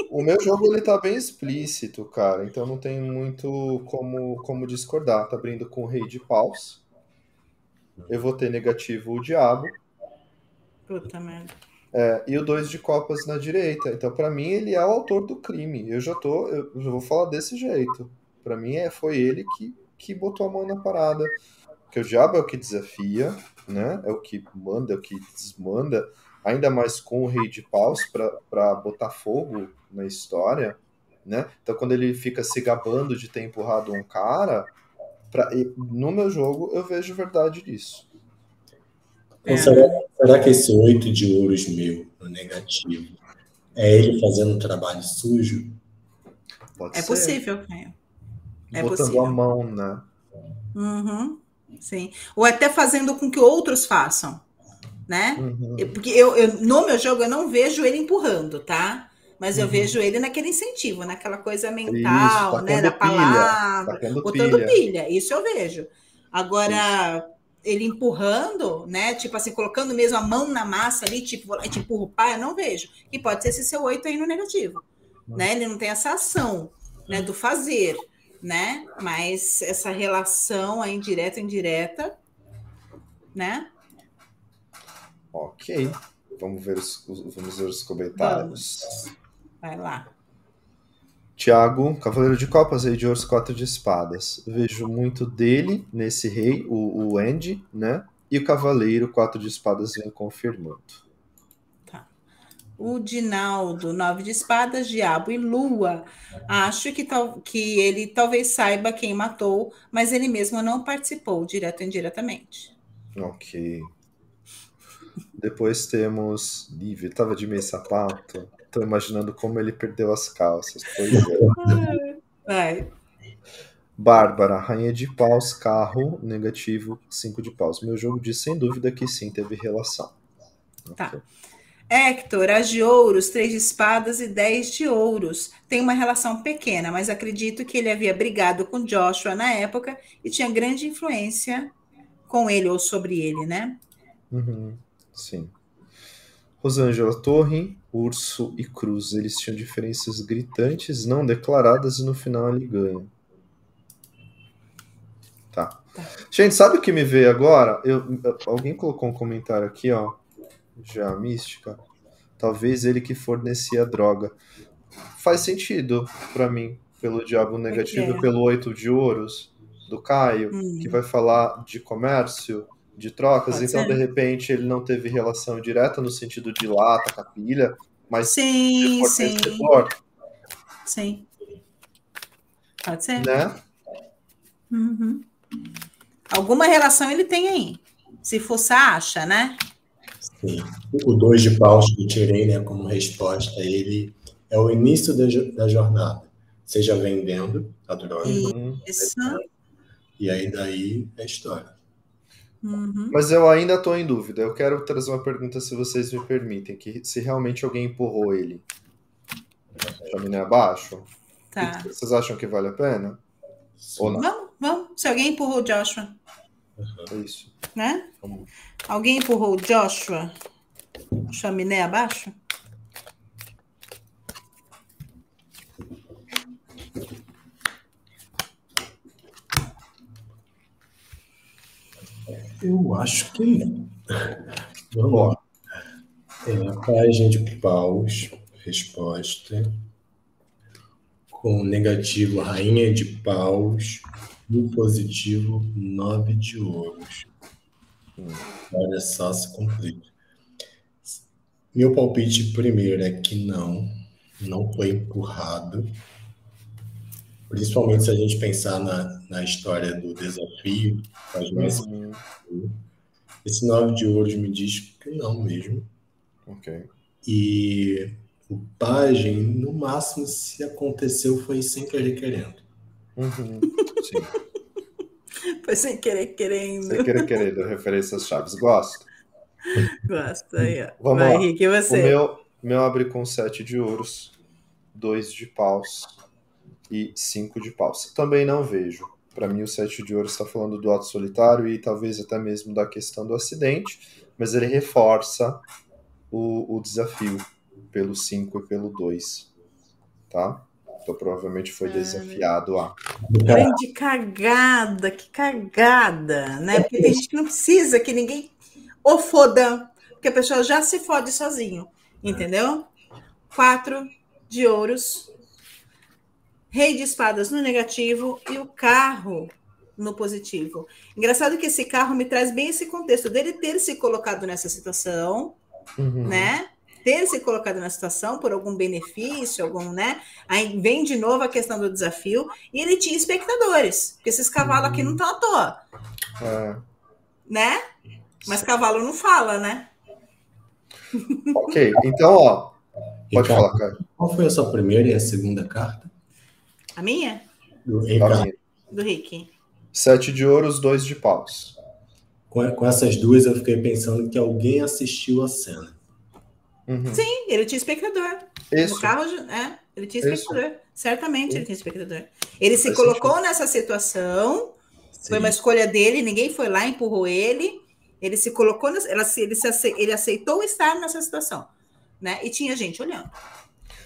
O meu jogo, ele tá bem explícito, cara. Então não tem muito como discordar. Tá abrindo com o rei de paus. Eu vou ter negativo o diabo. Puta merda. E o 2 de copas na direita. Então pra mim ele é o autor do crime. Eu já vou falar desse jeito. Pra mim foi ele que botou a mão na parada. Porque o diabo é o que desafia, né? É o que manda, é o que desmanda, ainda mais com o rei de paus para botar fogo na história, né? Então, quando ele fica se gabando de ter empurrado um cara, no meu jogo eu vejo verdade nisso. Então, será que esse 8 de ouros meu, no negativo, é ele fazendo um trabalho sujo? Pode ser. Possível, Caio. Botando possível. A mão, né? Uhum. Sim, ou até fazendo com que outros façam, né? Uhum. Porque eu, no meu jogo, eu não vejo ele empurrando, tá? Mas eu vejo ele naquele incentivo, naquela coisa mental, isso, né? Da palavra, botando pilha, isso eu vejo. Agora, ele empurrando, né? Tipo assim, colocando mesmo a mão na massa ali, tipo, vou lá e te empurro, pá, eu não vejo. E pode ser esse seu 8 aí no negativo, né? Ele não tem essa ação, né? Do fazer. Né? Mas essa relação é indireta, né? Ok. Vamos ver os comentários. Vamos. Vai lá. Tiago, cavaleiro de copas, rei de ouros, 4 de espadas. Vejo muito dele nesse rei, o Andy, né? E o cavaleiro, 4 de espadas, vem confirmando. Tá. O Dinaldo, 9 de espadas, diabo e lua. Acho que ele talvez saiba quem matou, mas ele mesmo não participou, direto ou indiretamente. Ok. Depois temos Lívia, tava de meio sapato. Tô imaginando como ele perdeu as calças. Pois é. Vai. Bárbara, rainha de paus, carro, negativo, 5 de paus. Meu jogo diz sem dúvida que sim, teve relação. Tá. Okay. Héctor, as de ouros, 3 de espadas e 10 de ouros. Tem uma relação pequena, mas acredito que ele havia brigado com Joshua na época e tinha grande influência com ele ou sobre ele, né? Uhum, sim. Rosângela Torre, urso e cruz. Eles tinham diferenças gritantes, não declaradas, e no final ele ganha. Tá. Gente, sabe o que me veio agora? Alguém colocou um comentário aqui, ó. Já mística, talvez ele que fornecia a droga. Faz sentido pra mim, pelo diabo negativo, pelo 8 de ouros do Caio, que vai falar de comércio, de trocas. Pode então ser. De repente ele não teve relação direta no sentido de lata, capilha, mas sim, sim. Pode ser, né? Uhum. Alguma relação ele tem aí, se fosse a acha, né? Sim. O 2 de paus que eu tirei, né, como resposta, ele é o início da jornada, seja vendendo a droga. Isso. E aí daí é a história. Uhum. Mas eu ainda estou em dúvida. Eu quero trazer uma pergunta, se vocês me permitem, que se realmente alguém empurrou ele caminho abaixo, tá. Vocês acham que vale a pena? Sim. Ou não? Vamos, se alguém empurrou o Joshua. Uhum. Isso. Né? Alguém empurrou o Joshua? Chaminé abaixo? Eu acho que não. Vamos lá. Página de paus, resposta. Com negativo, rainha de paus. No positivo, 9 de ouros. Olha só se complica. Meu palpite primeiro é que não foi empurrado. Principalmente se a gente pensar na história do desafio. Esse 9 de ouros me diz que não mesmo. Okay. E o pajem, no máximo, se aconteceu, foi sem querer querendo. Uhum, sim. Foi sem querer querendo. Sem querer querendo, referências chaves. Gosto aí, ó. Vamos lá. Henrique, você? O meu abre com 7 de ouros, 2 de paus e 5 de paus. Também não vejo. Para mim, o 7 de ouros está falando do ato solitário e talvez até mesmo da questão do acidente, mas ele reforça o desafio pelo 5 e pelo 2. Tá? Então, provavelmente foi desafiado a... Grande cagada, que cagada, né? Porque tem gente que não precisa que ninguém o foda, porque a pessoa já se fode sozinho, entendeu? 4 de ouros, rei de espadas no negativo e o carro no positivo. Engraçado que esse carro me traz bem esse contexto dele ter se colocado nessa situação, né? Ter se colocado na situação por algum benefício, algum, né? Aí vem de novo a questão do desafio, e ele tinha espectadores, porque esses cavalos aqui não estão à toa. É. Né? Mas cavalo não fala, né? Ok, então, ó, pode Ricardo, falar, cara. Qual foi a sua primeira e a segunda carta? A minha? Do Rick. 7 de ouros, 2 de paus. Com essas duas, eu fiquei pensando que alguém assistiu a cena. Uhum. Sim, ele tinha espectador. Isso. No carro, ele tinha espectador. Isso. Certamente ele tinha espectador. Ele se colocou nessa situação, foi uma escolha dele, ninguém foi lá, empurrou ele. Ele se colocou, ele aceitou estar nessa situação, né? E tinha gente olhando.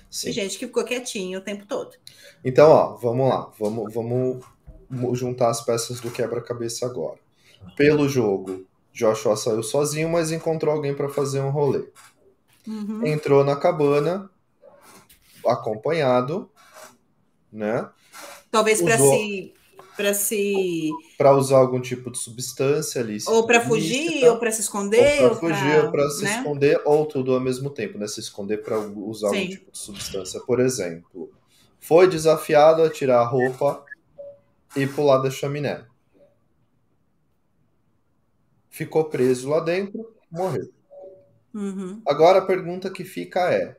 Sim. E gente que ficou quietinho o tempo todo. Então, ó, vamos lá. Vamos juntar as peças do quebra-cabeça agora. Pelo jogo, Joshua saiu sozinho, mas encontrou alguém para fazer um rolê. Uhum. Entrou na cabana acompanhado, né? Talvez para se para se... Para usar algum tipo de substância ali. Ou para fugir, ou para se esconder. Ou para fugir, ou para se esconder, ou tudo ao mesmo tempo, né? Se esconder para usar algum tipo de substância. Por exemplo, foi desafiado a tirar a roupa e pular da chaminé. Ficou preso lá dentro, morreu. Uhum. Agora a pergunta que fica é,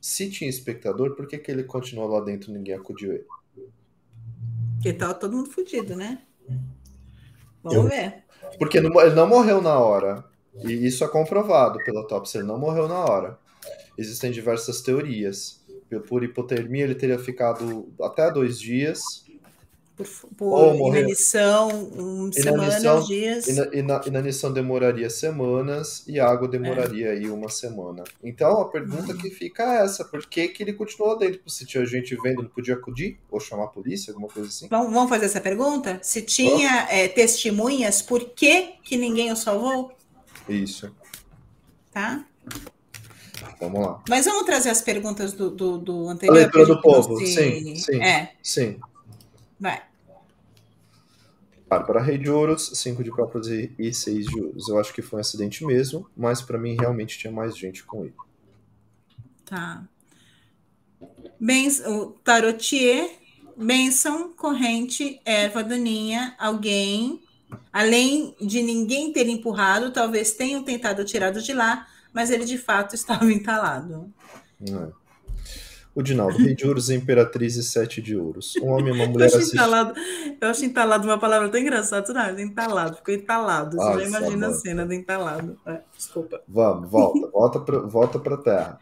se tinha espectador, por que que ele continuou lá dentro e ninguém acudiu ele? Porque tava todo mundo fudido, né? Vamos ver. Porque ele não morreu na hora. E isso é comprovado pela autópsia. Ele não morreu na hora. Existem diversas teorias. Por hipotermia, ele teria ficado até 2 dias... Por inanição, semanas, dias. Inanição demoraria semanas e a água demoraria aí uma semana. Então a pergunta que fica é essa: por que que ele continuou dentro? Se tinha gente vendo, não podia acudir? Ou chamar a polícia, alguma coisa assim? Vamos fazer essa pergunta? Se tinha testemunhas, por que que ninguém o salvou? Isso. Tá? Vamos lá. Mas vamos trazer as perguntas do anterior. A leitura do povo, sim. Vai. Bárbara, Rei de Ouros, 5 de Copas e 6 de Ouros. Eu acho que foi um acidente mesmo, mas para mim realmente tinha mais gente com ele. Tá. O Tarotier, bênção, corrente, erva daninha, alguém, além de ninguém ter empurrado, talvez tenham tentado tirá-lo de lá, mas ele de fato estava entalado. É. O Dinaldo, Rei de Ouros, Imperatriz e 7 de Ouros. Um homem e uma mulher assistindo. Eu acho entalado uma palavra tão engraçada. Não, entalado, ficou entalado. Você já imagina a cena do entalado. Desculpa. Vamos, volta para a terra.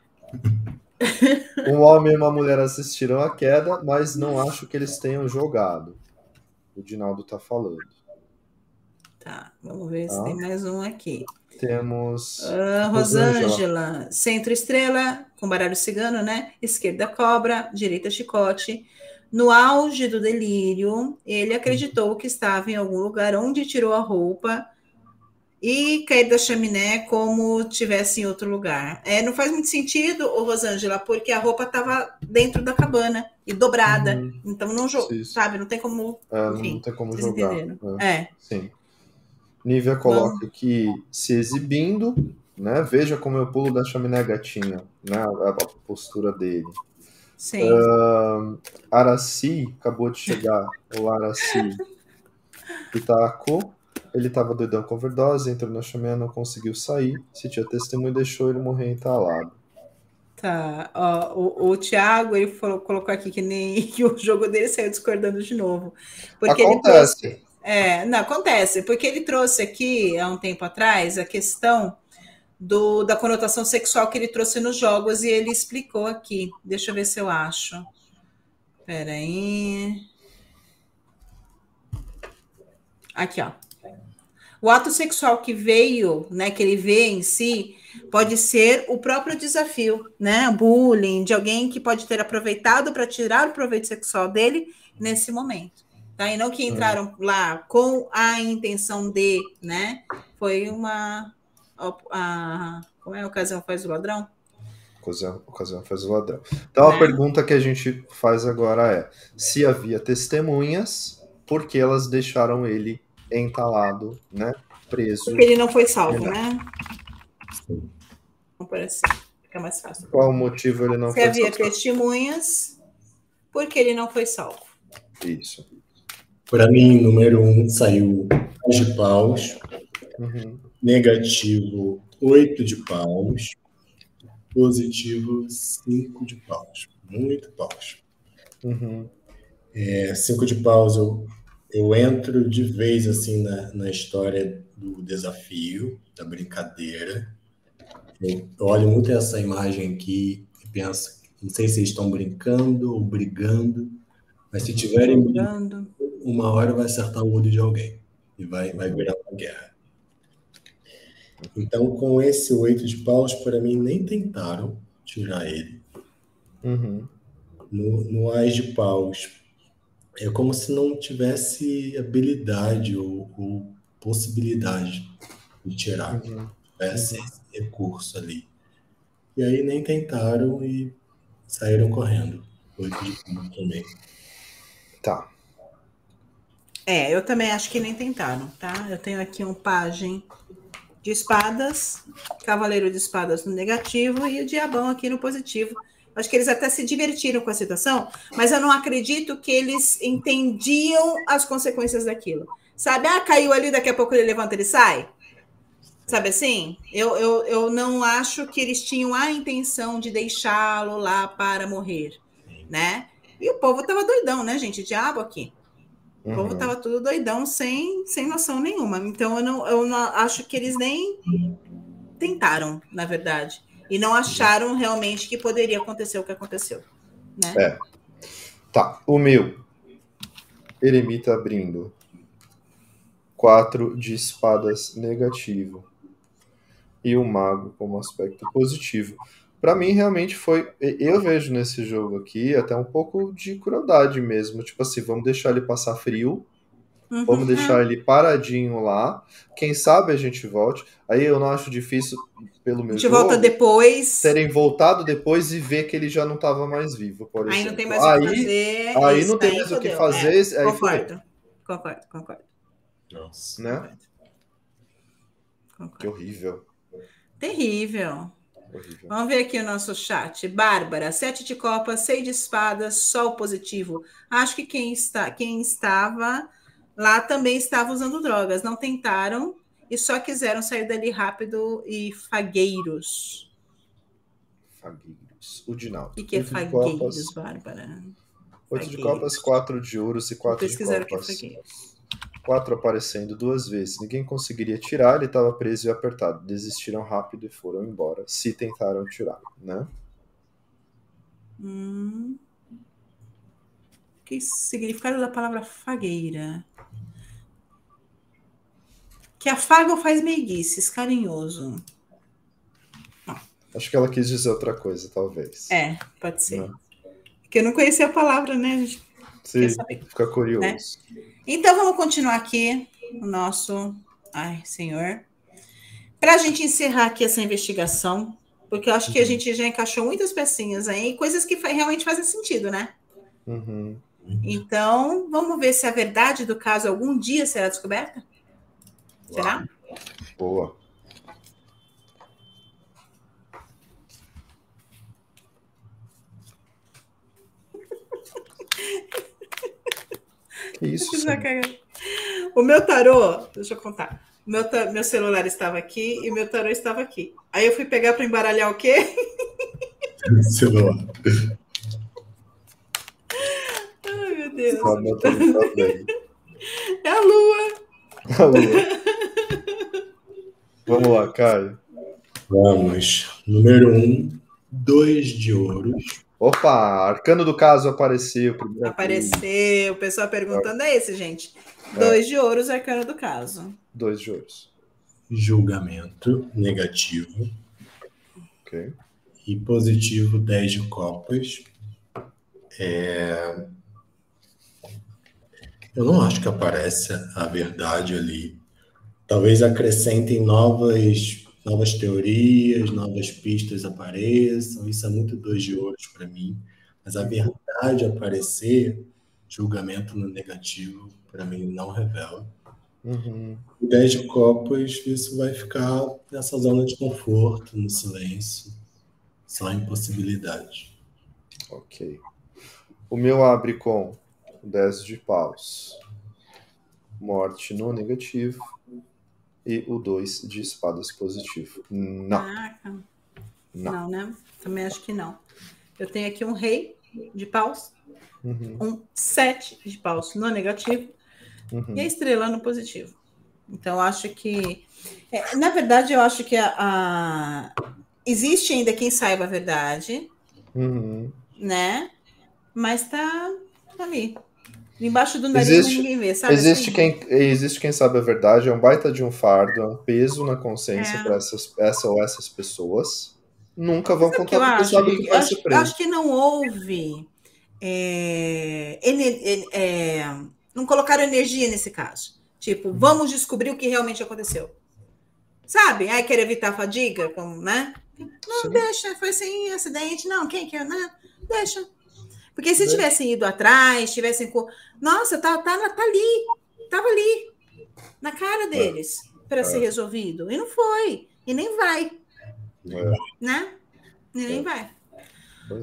Um homem e uma mulher assistiram à queda, mas não acho que eles tenham jogado. O Dinaldo está falando. Tá, vamos ver se tem mais um aqui. Temos... Rosângela, centro estrela, com baralho cigano, né? Esquerda cobra, direita chicote. No auge do delírio, ele acreditou que estava em algum lugar onde tirou a roupa e cair da chaminé como tivesse em outro lugar. Não faz muito sentido, Rosângela, porque a roupa estava dentro da cabana e dobrada. Então, não sabe? Não tem como... Enfim, não tem como jogar. Sim. Nívia coloca que se exibindo, né? Veja como eu pulo da chaminé, gatinha, né? A postura dele. Sim. Araci, acabou de chegar o Araci Itaco. Ele estava doidão com overdose, entrou na chaminé, não conseguiu sair. Se tinha testemunho, deixou ele morrer entalado. Tá, ó, o Thiago, ele colocou aqui que nem que o jogo dele saiu discordando de novo. Porque acontece. Ele não, acontece, porque ele trouxe aqui, há um tempo atrás, a questão da conotação sexual que ele trouxe nos jogos e ele explicou aqui. Deixa eu ver se eu acho. Peraí. Aqui, ó. O ato sexual que veio, né, que ele vê em si, pode ser o próprio desafio, né? Bullying, de alguém que pode ter aproveitado para tirar o proveito sexual dele nesse momento. Tá? E não que entraram lá com a intenção de, né? Foi uma... como é a ocasião faz o ladrão? Ocasião faz o ladrão. Então a pergunta que a gente faz agora é, se havia testemunhas, por que elas deixaram ele entalado, né? Preso. Porque ele não foi salvo, né? Não parece. Fica mais fácil. Qual o motivo ele não foi salvo? Se havia testemunhas, porque ele não foi salvo. Isso. Para mim, número 1 saiu 10 de paus, negativo 8 de paus, positivo 5 de paus, muito paus. 5 de paus, eu entro de vez assim na história do desafio, da brincadeira. Eu olho muito essa imagem aqui e penso, não sei se eles estão brincando ou brigando, mas se tiverem brigando, uma hora vai acertar o olho de alguém e vai virar uma guerra. Então, com esse 8 de paus, para mim, nem tentaram tirar ele. No Ás de Paus, é como se não tivesse habilidade ou possibilidade de tirar. Tivesse recurso ali. E aí nem tentaram e saíram correndo. 8 de paus também. Tá. É, eu também acho que nem tentaram, tá? Eu tenho aqui um pajem de espadas, cavaleiro de espadas no negativo e o diabão aqui no positivo. Acho que eles até se divertiram com a situação, mas eu não acredito que eles entendiam as consequências daquilo. Sabe, ah, caiu ali, daqui a pouco ele levanta e sai? Sabe assim? Eu não acho que eles tinham a intenção de deixá-lo lá para morrer, né? E o povo tava doidão, né, gente? Diabo aqui. O povo tava tudo doidão, sem noção nenhuma. Então, eu não acho que eles nem tentaram, na verdade. E não acharam realmente que poderia acontecer o que aconteceu, né? É. Tá, o meu. Eremita abrindo. 4 de espadas negativo. E o mago como aspecto positivo. Pra mim, realmente foi... Eu vejo nesse jogo aqui até um pouco de crueldade mesmo. Tipo assim, vamos deixar ele passar frio. Uhum. Vamos deixar ele paradinho lá. Quem sabe a gente volte. Aí eu não acho difícil, pelo meu jogo... A gente volta depois. Terem voltado depois e ver que ele já não estava mais vivo, por exemplo. Aí não tem mais o que fazer. Aí não tem mais o que fazer. É, aí concordo. Nossa, né? Concordo. Que horrível. Terrível. Horrível. Vamos ver aqui o nosso chat. Bárbara, 7 de copas, 6 de espadas, sol positivo. Acho que quem estava lá também estava usando drogas. Não tentaram e só quiseram sair dali rápido e fagueiros. Fagueiros. O Dinaldo. O que é fagueiros, Bárbara? 8 de copas, 4 de ouros e 4 de copas. 4 aparecendo 2 vezes. Ninguém conseguiria tirar, ele estava preso e apertado. Desistiram rápido e foram embora. Se tentaram tirar, né? Que significado da palavra fagueira? Que afaga ou faz meiguice, escarinhoso. Acho que ela quis dizer outra coisa, talvez. É, pode ser. Né? Porque eu não conhecia a palavra, né, gente? Sim, fica curioso. Né? Então, vamos continuar aqui o nosso... Ai, senhor. Para a gente encerrar aqui essa investigação, porque eu acho que a gente já encaixou muitas pecinhas aí, coisas que realmente fazem sentido, né? Então, vamos ver se a verdade do caso algum dia será descoberta? Uau. Será? Boa. Isso. O meu tarô, deixa eu contar. Meu celular estava aqui e meu tarô estava aqui. Aí eu fui pegar para embaralhar o quê? Celular. Ai, meu Deus. É a lua. A lua. Vamos lá, Caio. Vamos. Número 1, 2 de ouros. Opa, arcano do caso apareceu. Apareceu, o pessoal perguntando, é esse, gente. 2 de ouros, arcano do caso. 2 de ouros. Julgamento negativo. Ok. E positivo, 10 de copas. Eu não acho que aparece a verdade ali. Talvez acrescentem novas teorias, novas pistas apareçam, isso é muito 2 de ouros para mim, mas a verdade aparecer, julgamento no negativo, para mim não revela. 10 de copas, isso vai ficar nessa zona de conforto, no silêncio, só impossibilidade. Ok. O meu abre com 10 de paus, morte no negativo, e o 2 de espadas positivo. Não. Caraca. Não, né? Também acho que não. Eu tenho aqui um rei de paus, um 7 de paus no negativo e a estrela no positivo. Então, acho que... na verdade, eu acho que existe ainda quem saiba a verdade, né? Mas tá ali. Embaixo do nariz ninguém vê, sabe? Existe quem sabe a verdade, é um baita de um fardo, é um peso na consciência para essas pessoas. Nunca vão contar porque sabem que vai ser preso. Eu acho que não houve... não colocaram energia nesse caso. Tipo, vamos descobrir o que realmente aconteceu. Sabe? Aí quer evitar a fadiga, né? Não, deixa, foi sem acidente. Não, quem quer, né? Deixa. Porque se tivessem ido atrás, tivessem... Nossa, tá ali. Estava ali, na cara deles, para ser resolvido. E não foi. E nem vai. Né? E nem vai.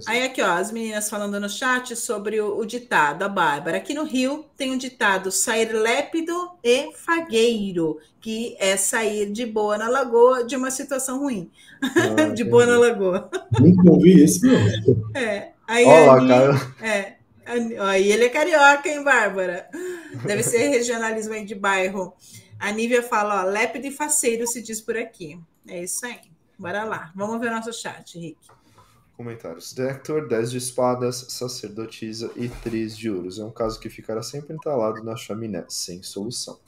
Aí aqui, ó, as meninas falando no chat sobre o ditado, a Bárbara. Aqui no Rio tem um ditado, sair lépido e fagueiro, que é sair de boa na lagoa de uma situação ruim. Ah, de boa na lagoa. Nunca ouvi isso. É. Aí, olá, ali, cara. É. Aí ele é carioca, hein, Bárbara? Deve ser regionalismo aí de bairro. A Nívia fala, ó, lépido e faceiro se diz por aqui. É isso aí. Bora lá. Vamos ver nosso chat, Rick. Comentários. Hector, 10 de espadas, sacerdotisa e 3 de ouros. É um caso que ficará sempre entalado na chaminé, sem solução.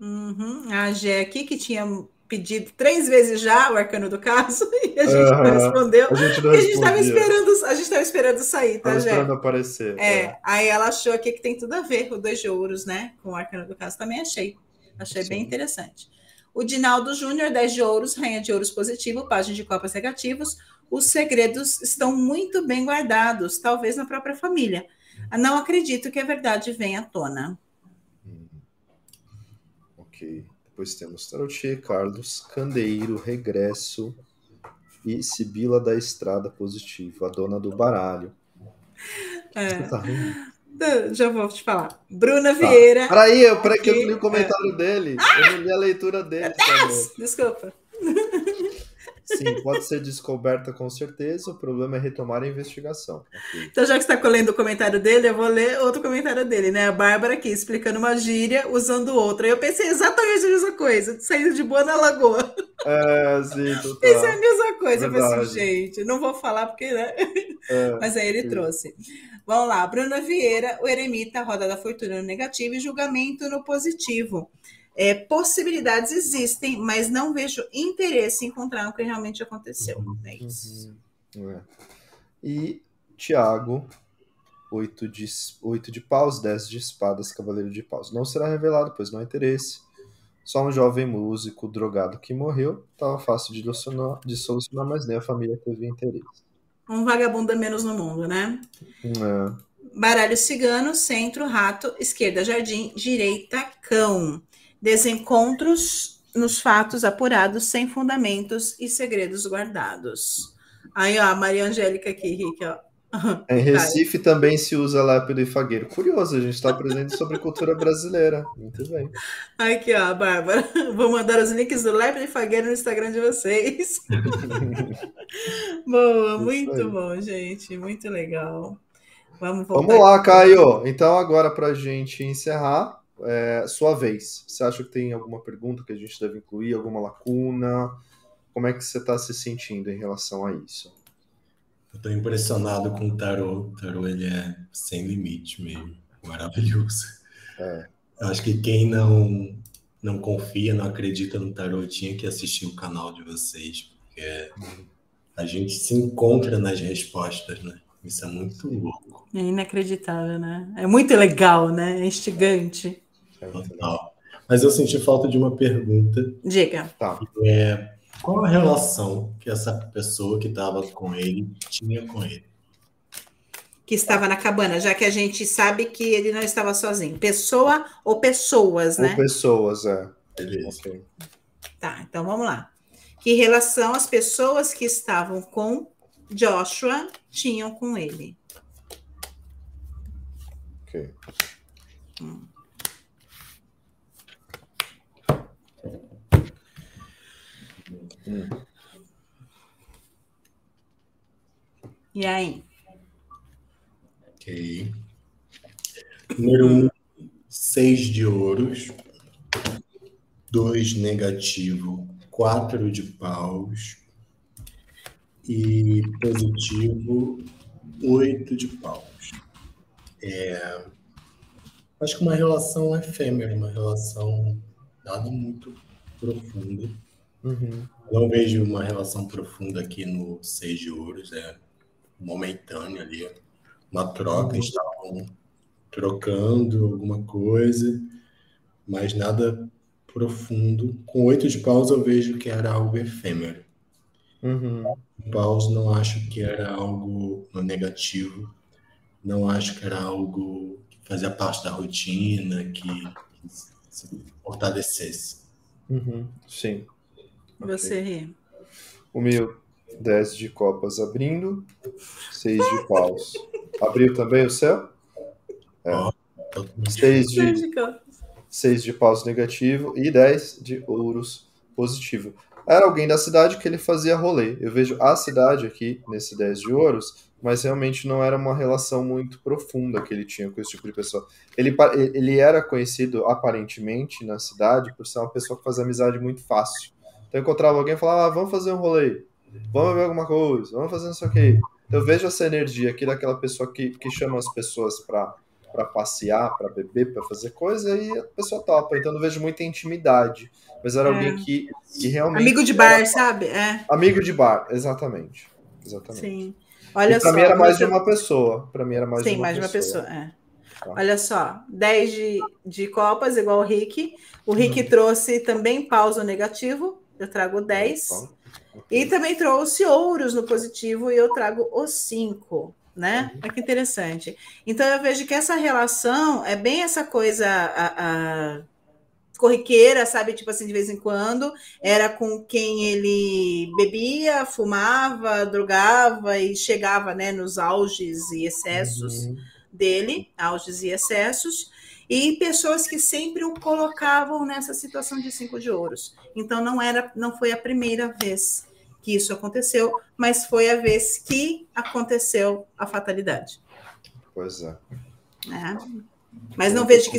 Uhum. A Gé aqui, que tinha pedido 3 vezes já o arcano do caso, e a gente não respondeu. A gente estava esperando sair, tá, Gé? Esperando aparecer. É. Aí ela achou aqui que tem tudo a ver com 2 de ouros, né? Com o arcano do caso também achei. Achei bem interessante. O Dinaldo Júnior, 10 de ouros, rainha de ouros positivo, página de copas negativos. Os segredos estão muito bem guardados, talvez na própria família. Não acredito que a verdade venha à tona. Ok. Depois temos Tarotier, Carlos, Candeiro, Regresso e Sibila da Estrada Positiva, a dona do baralho. É. Tá rindo? Já vou te falar. Bruna Vieira. Peraí que eu não li o comentário dele. Eu não li a leitura dele. Desculpa. Sim, pode ser descoberta com certeza, o problema é retomar a investigação. Okay. Então, já que você está lendo o comentário dele, eu vou ler outro comentário dele, né? A Bárbara aqui, explicando uma gíria, usando outra. Eu pensei exatamente a mesma coisa, saindo de boa na lagoa. É, sim, total. Pensei a mesma coisa, verdade. Eu pensei, gente, não vou falar porque, né? É, mas aí ele trouxe. Vamos lá, Bruna Vieira, o eremita, roda da fortuna no negativo e julgamento no positivo. É, possibilidades existem, mas não vejo interesse em encontrar o que realmente aconteceu. É isso. É. E Tiago, 8 de paus, 10 de espadas, cavaleiro de paus. Não será revelado, pois não há interesse. Só um jovem músico drogado que morreu. Estava fácil de solucionar, mas nem a família teve interesse. Um vagabundo a menos no mundo, né? É. Baralho cigano, centro, rato, esquerda, jardim, direita, cão. Desencontros nos fatos apurados, sem fundamentos e segredos guardados. Aí, ó, a Maria Angélica aqui, Rick, ó. Em Recife também se usa lépido e fagueiro. Curioso, a gente está aprendendo sobre cultura brasileira. Muito bem. Aqui, ó, Bárbara. Vou mandar os links do lépido e fagueiro no Instagram de vocês. Boa, muito bom, gente. Muito legal. Vamos lá, Caio. Então, agora, para a gente encerrar... sua vez, você acha que tem alguma pergunta que a gente deve incluir, alguma lacuna? Como é que você está se sentindo em relação a isso? Eu estou impressionado com o tarô. O tarô, ele é sem limite mesmo, maravilhoso. Eu acho que quem não confia, não acredita no tarô, tinha que assistir o canal de vocês, porque a gente se encontra nas respostas, né? Isso é muito louco. É inacreditável, né? É muito legal, né? É instigante. Total. Mas eu senti falta de uma pergunta. Diga. Tá. Qual a relação que essa pessoa que estava com ele tinha com ele? Que estava na cabana, já que a gente sabe que ele não estava sozinho. Pessoa ou pessoas, né? Ou pessoas, Beleza. Okay. Tá, então vamos lá. Que relação as pessoas que estavam com Joshua tinham com ele? Ok. E aí? Ok. Número 1, 6 de ouros, 2 negativo, 4 de paus e positivo 8 de paus. Acho que uma relação efêmera, uma relação nada muito profunda. Não vejo uma relação profunda aqui no 6 de ouros, é momentâneo ali, uma troca, estavam trocando alguma coisa, mas nada profundo. Com 8 de paus eu vejo que era algo efêmero. Paus não acho que era algo negativo, não acho que era algo que fazia parte da rotina, que que se fortalecesse. Uhum, sim. Você okay. Ri. O meu, 10 de copas abrindo, 6 de paus. Abriu também o céu? É. 6 de paus negativo e 10 de ouros positivo. Era alguém da cidade que ele fazia rolê. Eu vejo a cidade aqui, nesse 10 de ouros, mas realmente não era uma relação muito profunda que ele tinha com esse tipo de pessoa. Ele era conhecido, aparentemente, na cidade, por ser uma pessoa que fazia amizade muito fácil. Então eu encontrava alguém e falava, ah, vamos fazer um rolê, vamos ver alguma coisa, vamos fazer isso aqui. Então eu vejo essa energia aqui daquela pessoa que chama as pessoas para passear, para beber, para fazer coisa, e a pessoa topa. Então não vejo muita intimidade, mas era alguém que realmente... Amigo de bar, sabe? É. Amigo de bar, exatamente. Exatamente. Sim. Olha só, pra mim era mais de uma pessoa. Para mim era mais de uma pessoa. Sim, mais de uma pessoa, é. Tá. Olha só, 10 de copas, igual o Rick. O Rick trouxe também paus no negativo, eu trago 10. E também trouxe ouros no positivo e eu trago os 5, né? Olha que interessante. Então eu vejo que essa relação é bem essa coisa... A corriqueira, sabe? Tipo assim, de vez em quando, era com quem ele bebia, fumava, drogava e chegava, né, nos auges e excessos dele, auges e excessos, e pessoas que sempre o colocavam nessa situação de 5 de ouros. Então, não foi a primeira vez que isso aconteceu, mas foi a vez que aconteceu a fatalidade. Pois é. Mas não vejo que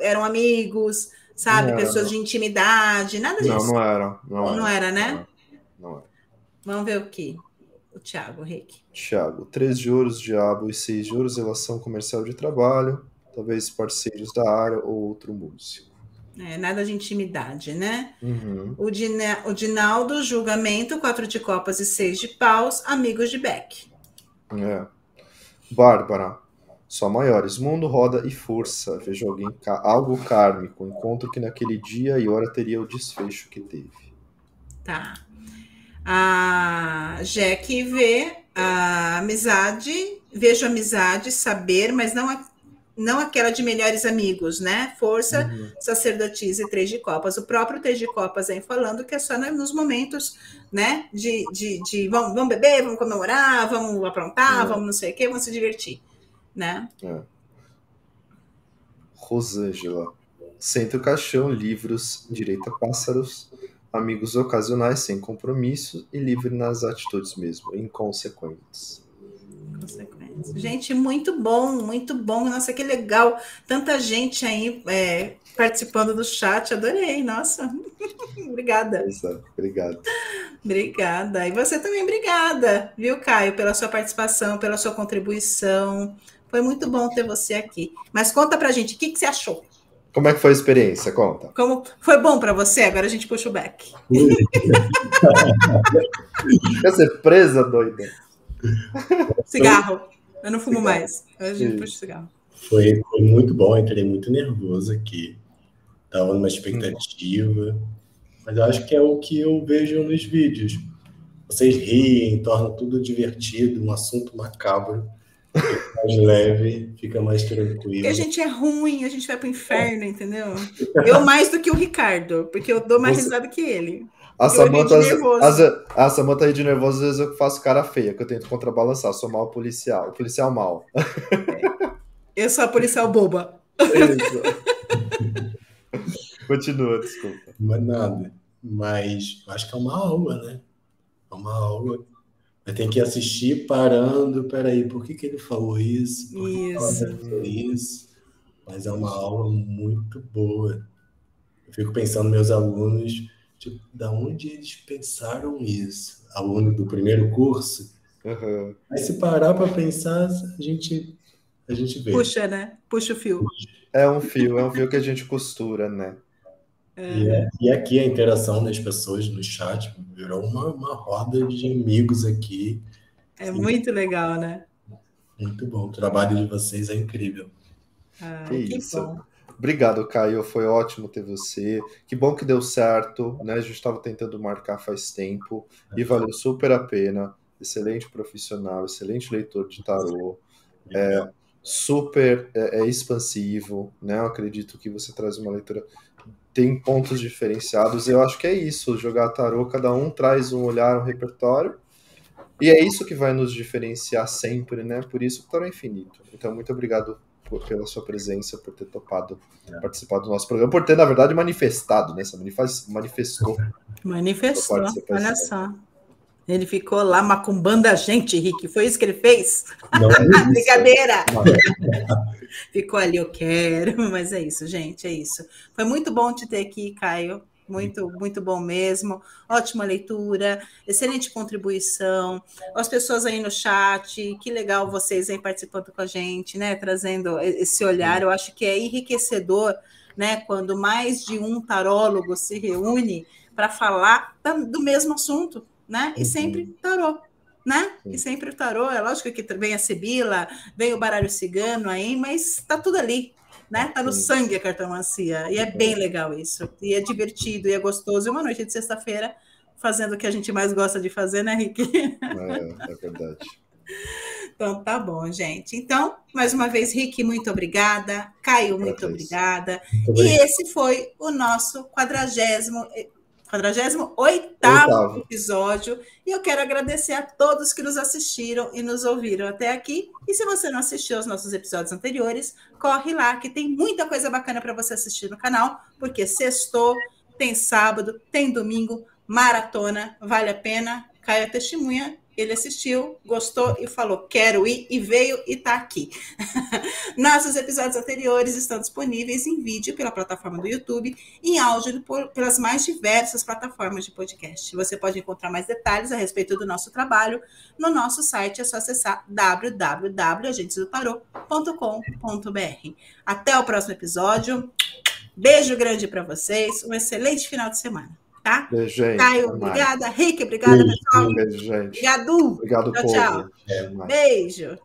eram amigos... Sabe, não pessoas de intimidade, nada disso. Não, não era, né? Não era. Vamos ver o que? O Thiago, o Rick. Thiago, 3 de ouros, diabo e 6 de ouros, relação comercial de trabalho, talvez parceiros da área ou outro músico. É, nada de intimidade, né? Uhum. O Dinaldo, julgamento, 4 de copas e 6 de paus, amigos de Beck. É. Bárbara. Só maiores, mundo, roda e força. Vejo alguém, algo kármico, encontro que naquele dia e hora teria o desfecho que teve. Tá. A Jack vê a amizade, vejo amizade, saber, mas não aquela de melhores amigos, né? Força, sacerdotisa e 3 de copas. O próprio 3 de copas vem falando que é só nos momentos, né? De vamos beber, vamos comemorar, vamos aprontar, vamos não sei o quê, vamos se divertir. Né? É. Rosângela, centro caixão, livros, direita pássaros, amigos ocasionais sem compromisso e livre nas atitudes mesmo, inconsequentes. Gente, muito bom, nossa, que legal, tanta gente aí participando do chat, adorei, nossa, obrigada. Exato, obrigado. Obrigada, e você também, obrigada, viu, Caio, pela sua participação, pela sua contribuição. Foi muito bom ter você aqui. Mas conta pra gente, o que você achou? Como é que foi a experiência? Conta. Como foi bom pra você? Agora a gente puxa o back. Quer ser presa, doida? Cigarro. Eu não fumo mais. A gente puxa o cigarro. Foi muito bom, eu entrei muito nervoso aqui. Estava numa expectativa. Mas eu acho que é o que eu vejo nos vídeos. Vocês riem, tornam tudo divertido, um assunto macabro. Fica mais leve, fica mais tranquilo. Porque a gente é ruim, a gente vai pro inferno, entendeu? Eu mais do que o Ricardo, porque eu dou mais risada que ele. A Samantha aí de nervoso, às vezes eu faço cara feia, que eu tento contrabalançar, sou mal policial, o policial mal. Eu sou a policial boba. Continua, desculpa. Mas nada, mas acho que é uma aula, né? É uma aula. Vai ter que assistir parando, peraí, por que ele falou isso? Por que ela falou isso? Mas é uma aula muito boa. Eu fico pensando nos meus alunos, tipo, da onde eles pensaram isso? Aluno do primeiro curso? Uhum. Mas se parar para pensar, a gente vê. Puxa, né? Puxa o fio. É um fio que a gente costura, né? E aqui a interação das pessoas no chat virou uma roda de amigos aqui. É assim, muito legal, né? Muito bom. O trabalho de vocês é incrível. Ah, que isso. Bom. Obrigado, Caio. Foi ótimo ter você. Que bom que deu certo, né? A gente estava tentando marcar faz tempo e valeu super a pena. Excelente profissional, excelente leitor de tarô. É, super expansivo, né? Eu acredito que você traz uma leitura, tem pontos diferenciados. Eu acho que é isso, jogar tarô, cada um traz um olhar, um repertório, e é isso que vai nos diferenciar sempre, né? Por isso o tarô é infinito. Então, muito obrigado pela sua presença, por ter topado participar do nosso programa, por ter, na verdade, manifestado, né? Você manifestou. Manifestou, olha só. Ele ficou lá macumbando a gente, Rick. Foi isso que ele fez? Não, é isso. Brincadeira! Não, é. Ficou ali, eu quero. Mas é isso, gente, é isso. Foi muito bom te ter aqui, Caio. Muito, muito bom mesmo. Ótima leitura, excelente contribuição. As pessoas aí no chat, que legal vocês aí participando com a gente, né? Trazendo esse olhar. Eu acho que é enriquecedor, né? Quando mais de um tarólogo se reúne para falar do mesmo assunto, né? E sempre tarô, né? E sempre tarô. É lógico que vem a Sibila, vem o baralho cigano aí, mas tá tudo ali, né? Tá no sangue a cartomancia. E é bem legal isso. E é divertido, e é gostoso. E uma noite de sexta-feira, fazendo o que a gente mais gosta de fazer, né, Rick? É verdade. Então, tá bom, gente. Então, mais uma vez, Rick, muito obrigada. Caio, muito obrigada. E esse foi o nosso 48º episódio, e eu quero agradecer a todos que nos assistiram e nos ouviram até aqui. E se você não assistiu aos nossos episódios anteriores, corre lá, que tem muita coisa bacana para você assistir no canal, porque sextou, tem sábado, tem domingo, maratona, vale a pena. Caio é testemunha, ele assistiu, gostou e falou, quero ir, e veio e tá aqui. Nossos episódios anteriores estão disponíveis em vídeo pela plataforma do YouTube, em áudio pelas mais diversas plataformas de podcast. Você pode encontrar mais detalhes a respeito do nosso trabalho no nosso site, é só acessar www.agentesdotarô.com.br. Até o próximo episódio. Beijo grande para vocês, um excelente final de semana. Tá? Gente, Caio, obrigada. Rick, obrigada, pessoal. Obrigado. Obrigado, tchau, povo. Tchau. Beijo.